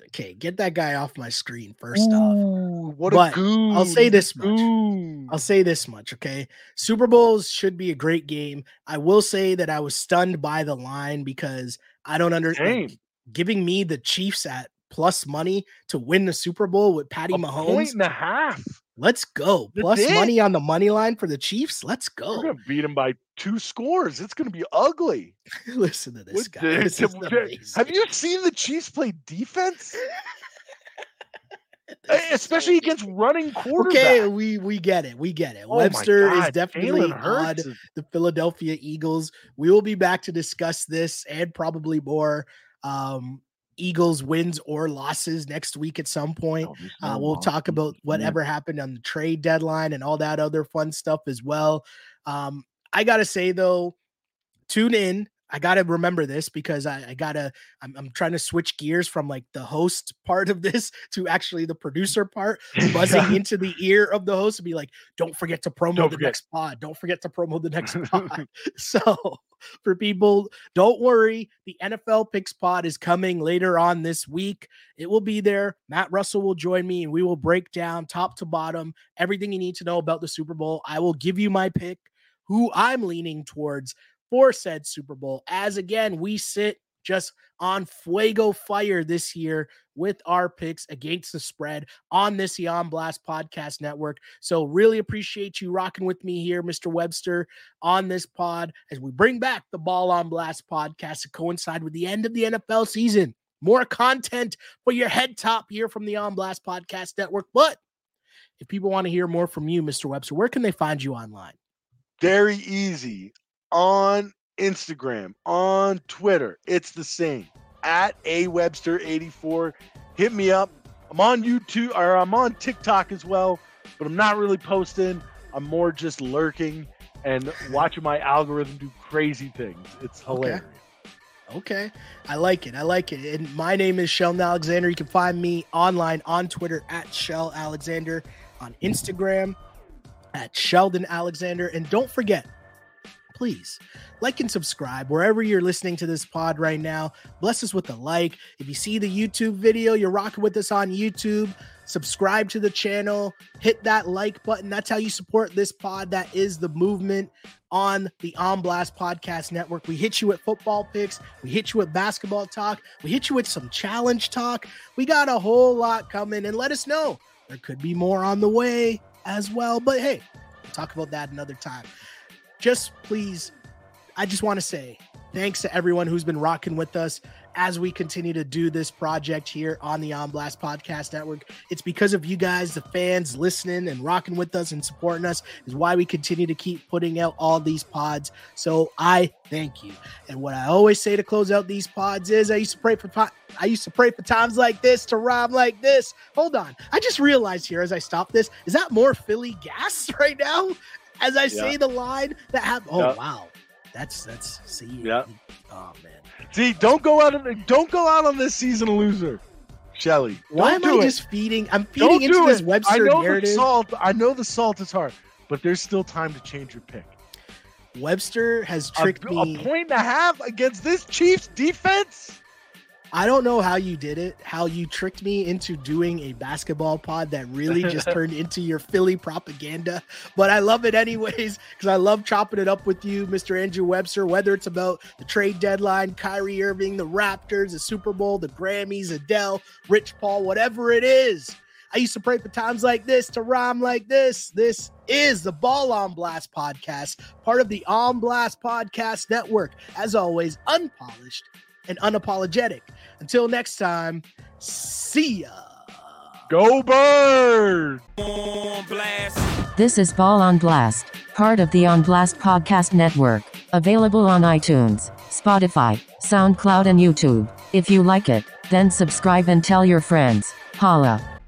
that guy off my screen first off. I'll say this much. Okay, Super Bowls should be a great game. I will say that I was stunned by the line because I don't understand giving me the Chiefs at plus money to win the Super Bowl with Patty Mahomes. 1.5. Let's go. Plus money on the money line for the Chiefs. Let's go. We're going to beat them by 2 scores. It's going to be ugly. Listen to this guy. Have you seen the Chiefs play defense? Especially against running quarterbacks. Okay, we get it. Webster is definitely on the Philadelphia Eagles. We will be back to discuss this and probably more. Eagles wins or losses next week at some point. We'll talk about whatever happened on the trade deadline and all that other fun stuff as well. I got to say, though, tune in. I got to remember this because I'm trying to switch gears from like the host part of this to actually the producer part, buzzing into the ear of the host and be like, Don't forget to promo the next pod. So for people, don't worry. The NFL Picks pod is coming later on this week. It will be there. Matt Russell will join me and we will break down top to bottom everything you need to know about the Super Bowl. I will give you my pick, who I'm leaning towards for said Super Bowl, as again, we sit just on fuego fire this year with our picks against the spread on this Yon Blast Podcast Network. So really appreciate you rocking with me here, Mr. Webster, on this pod as we bring back the Ball on Blast podcast to coincide with the end of the NFL season. More content for your head top here from the Yon Blast Podcast Network. But if people want to hear more from you, Mr. Webster, where can they find you online? Very easy. On Instagram, on Twitter, it's the same at awebster84. Hit me up. I'm on YouTube or I'm on TikTok as well, but I'm not really posting. I'm more just lurking and watching my algorithm do crazy things. It's hilarious. Okay. I like it. And my name is Sheldon Alexander. You can find me online on Twitter at Shell Alexander, on Instagram at Sheldon Alexander. And don't forget, please like and subscribe wherever you're listening to this pod right now. Bless us with a like. If you see the YouTube video, you're rocking with us on YouTube, subscribe to the channel, hit that like button. That's how you support this pod. That is the movement on the On Blast Podcast Network. We hit you with football picks. We hit you with basketball talk. We hit you with some challenge talk. We got a whole lot coming, and let us know. There could be more on the way as well, but hey, we'll talk about that another time. Just please, I just want to say thanks to everyone who's been rocking with us as we continue to do this project here on the On Blast Podcast Network. It's because of you guys, the fans, listening and rocking with us and supporting us is why we continue to keep putting out all these pods. So I thank you. And what I always say to close out these pods is I used to pray for times like this to rhyme like this. Hold on. I just realized here as I stop this, is that more Philly gas right now? As I say the line that happened. Oh, yeah. Wow. That's see. Yeah. Oh man. See, don't go out on this season a loser, Shelly. Why am I just feeding? I'm feeding into this Webster narrative. I know the salt is hard, but there's still time to change your pick. Webster has tricked me. 1.5 points against this Chiefs defense. I don't know how you did it, how you tricked me into doing a basketball pod that really just turned into your Philly propaganda, but I love it anyways, because I love chopping it up with you, Mr. Andrew Webster, whether it's about the trade deadline, Kyrie Irving, the Raptors, the Super Bowl, the Grammys, Adele, Rich Paul, whatever it is. I used to pray for times like this to rhyme like this. This is the Ball On Blast Podcast, part of the On Blast Podcast Network. As always, unpolished and unapologetic. Until next time, see ya. Go Bird! On Blast. This is Ball On Blast, part of the On Blast Podcast Network. Available on iTunes, Spotify, SoundCloud, and YouTube. If you like it, then subscribe and tell your friends. Holla.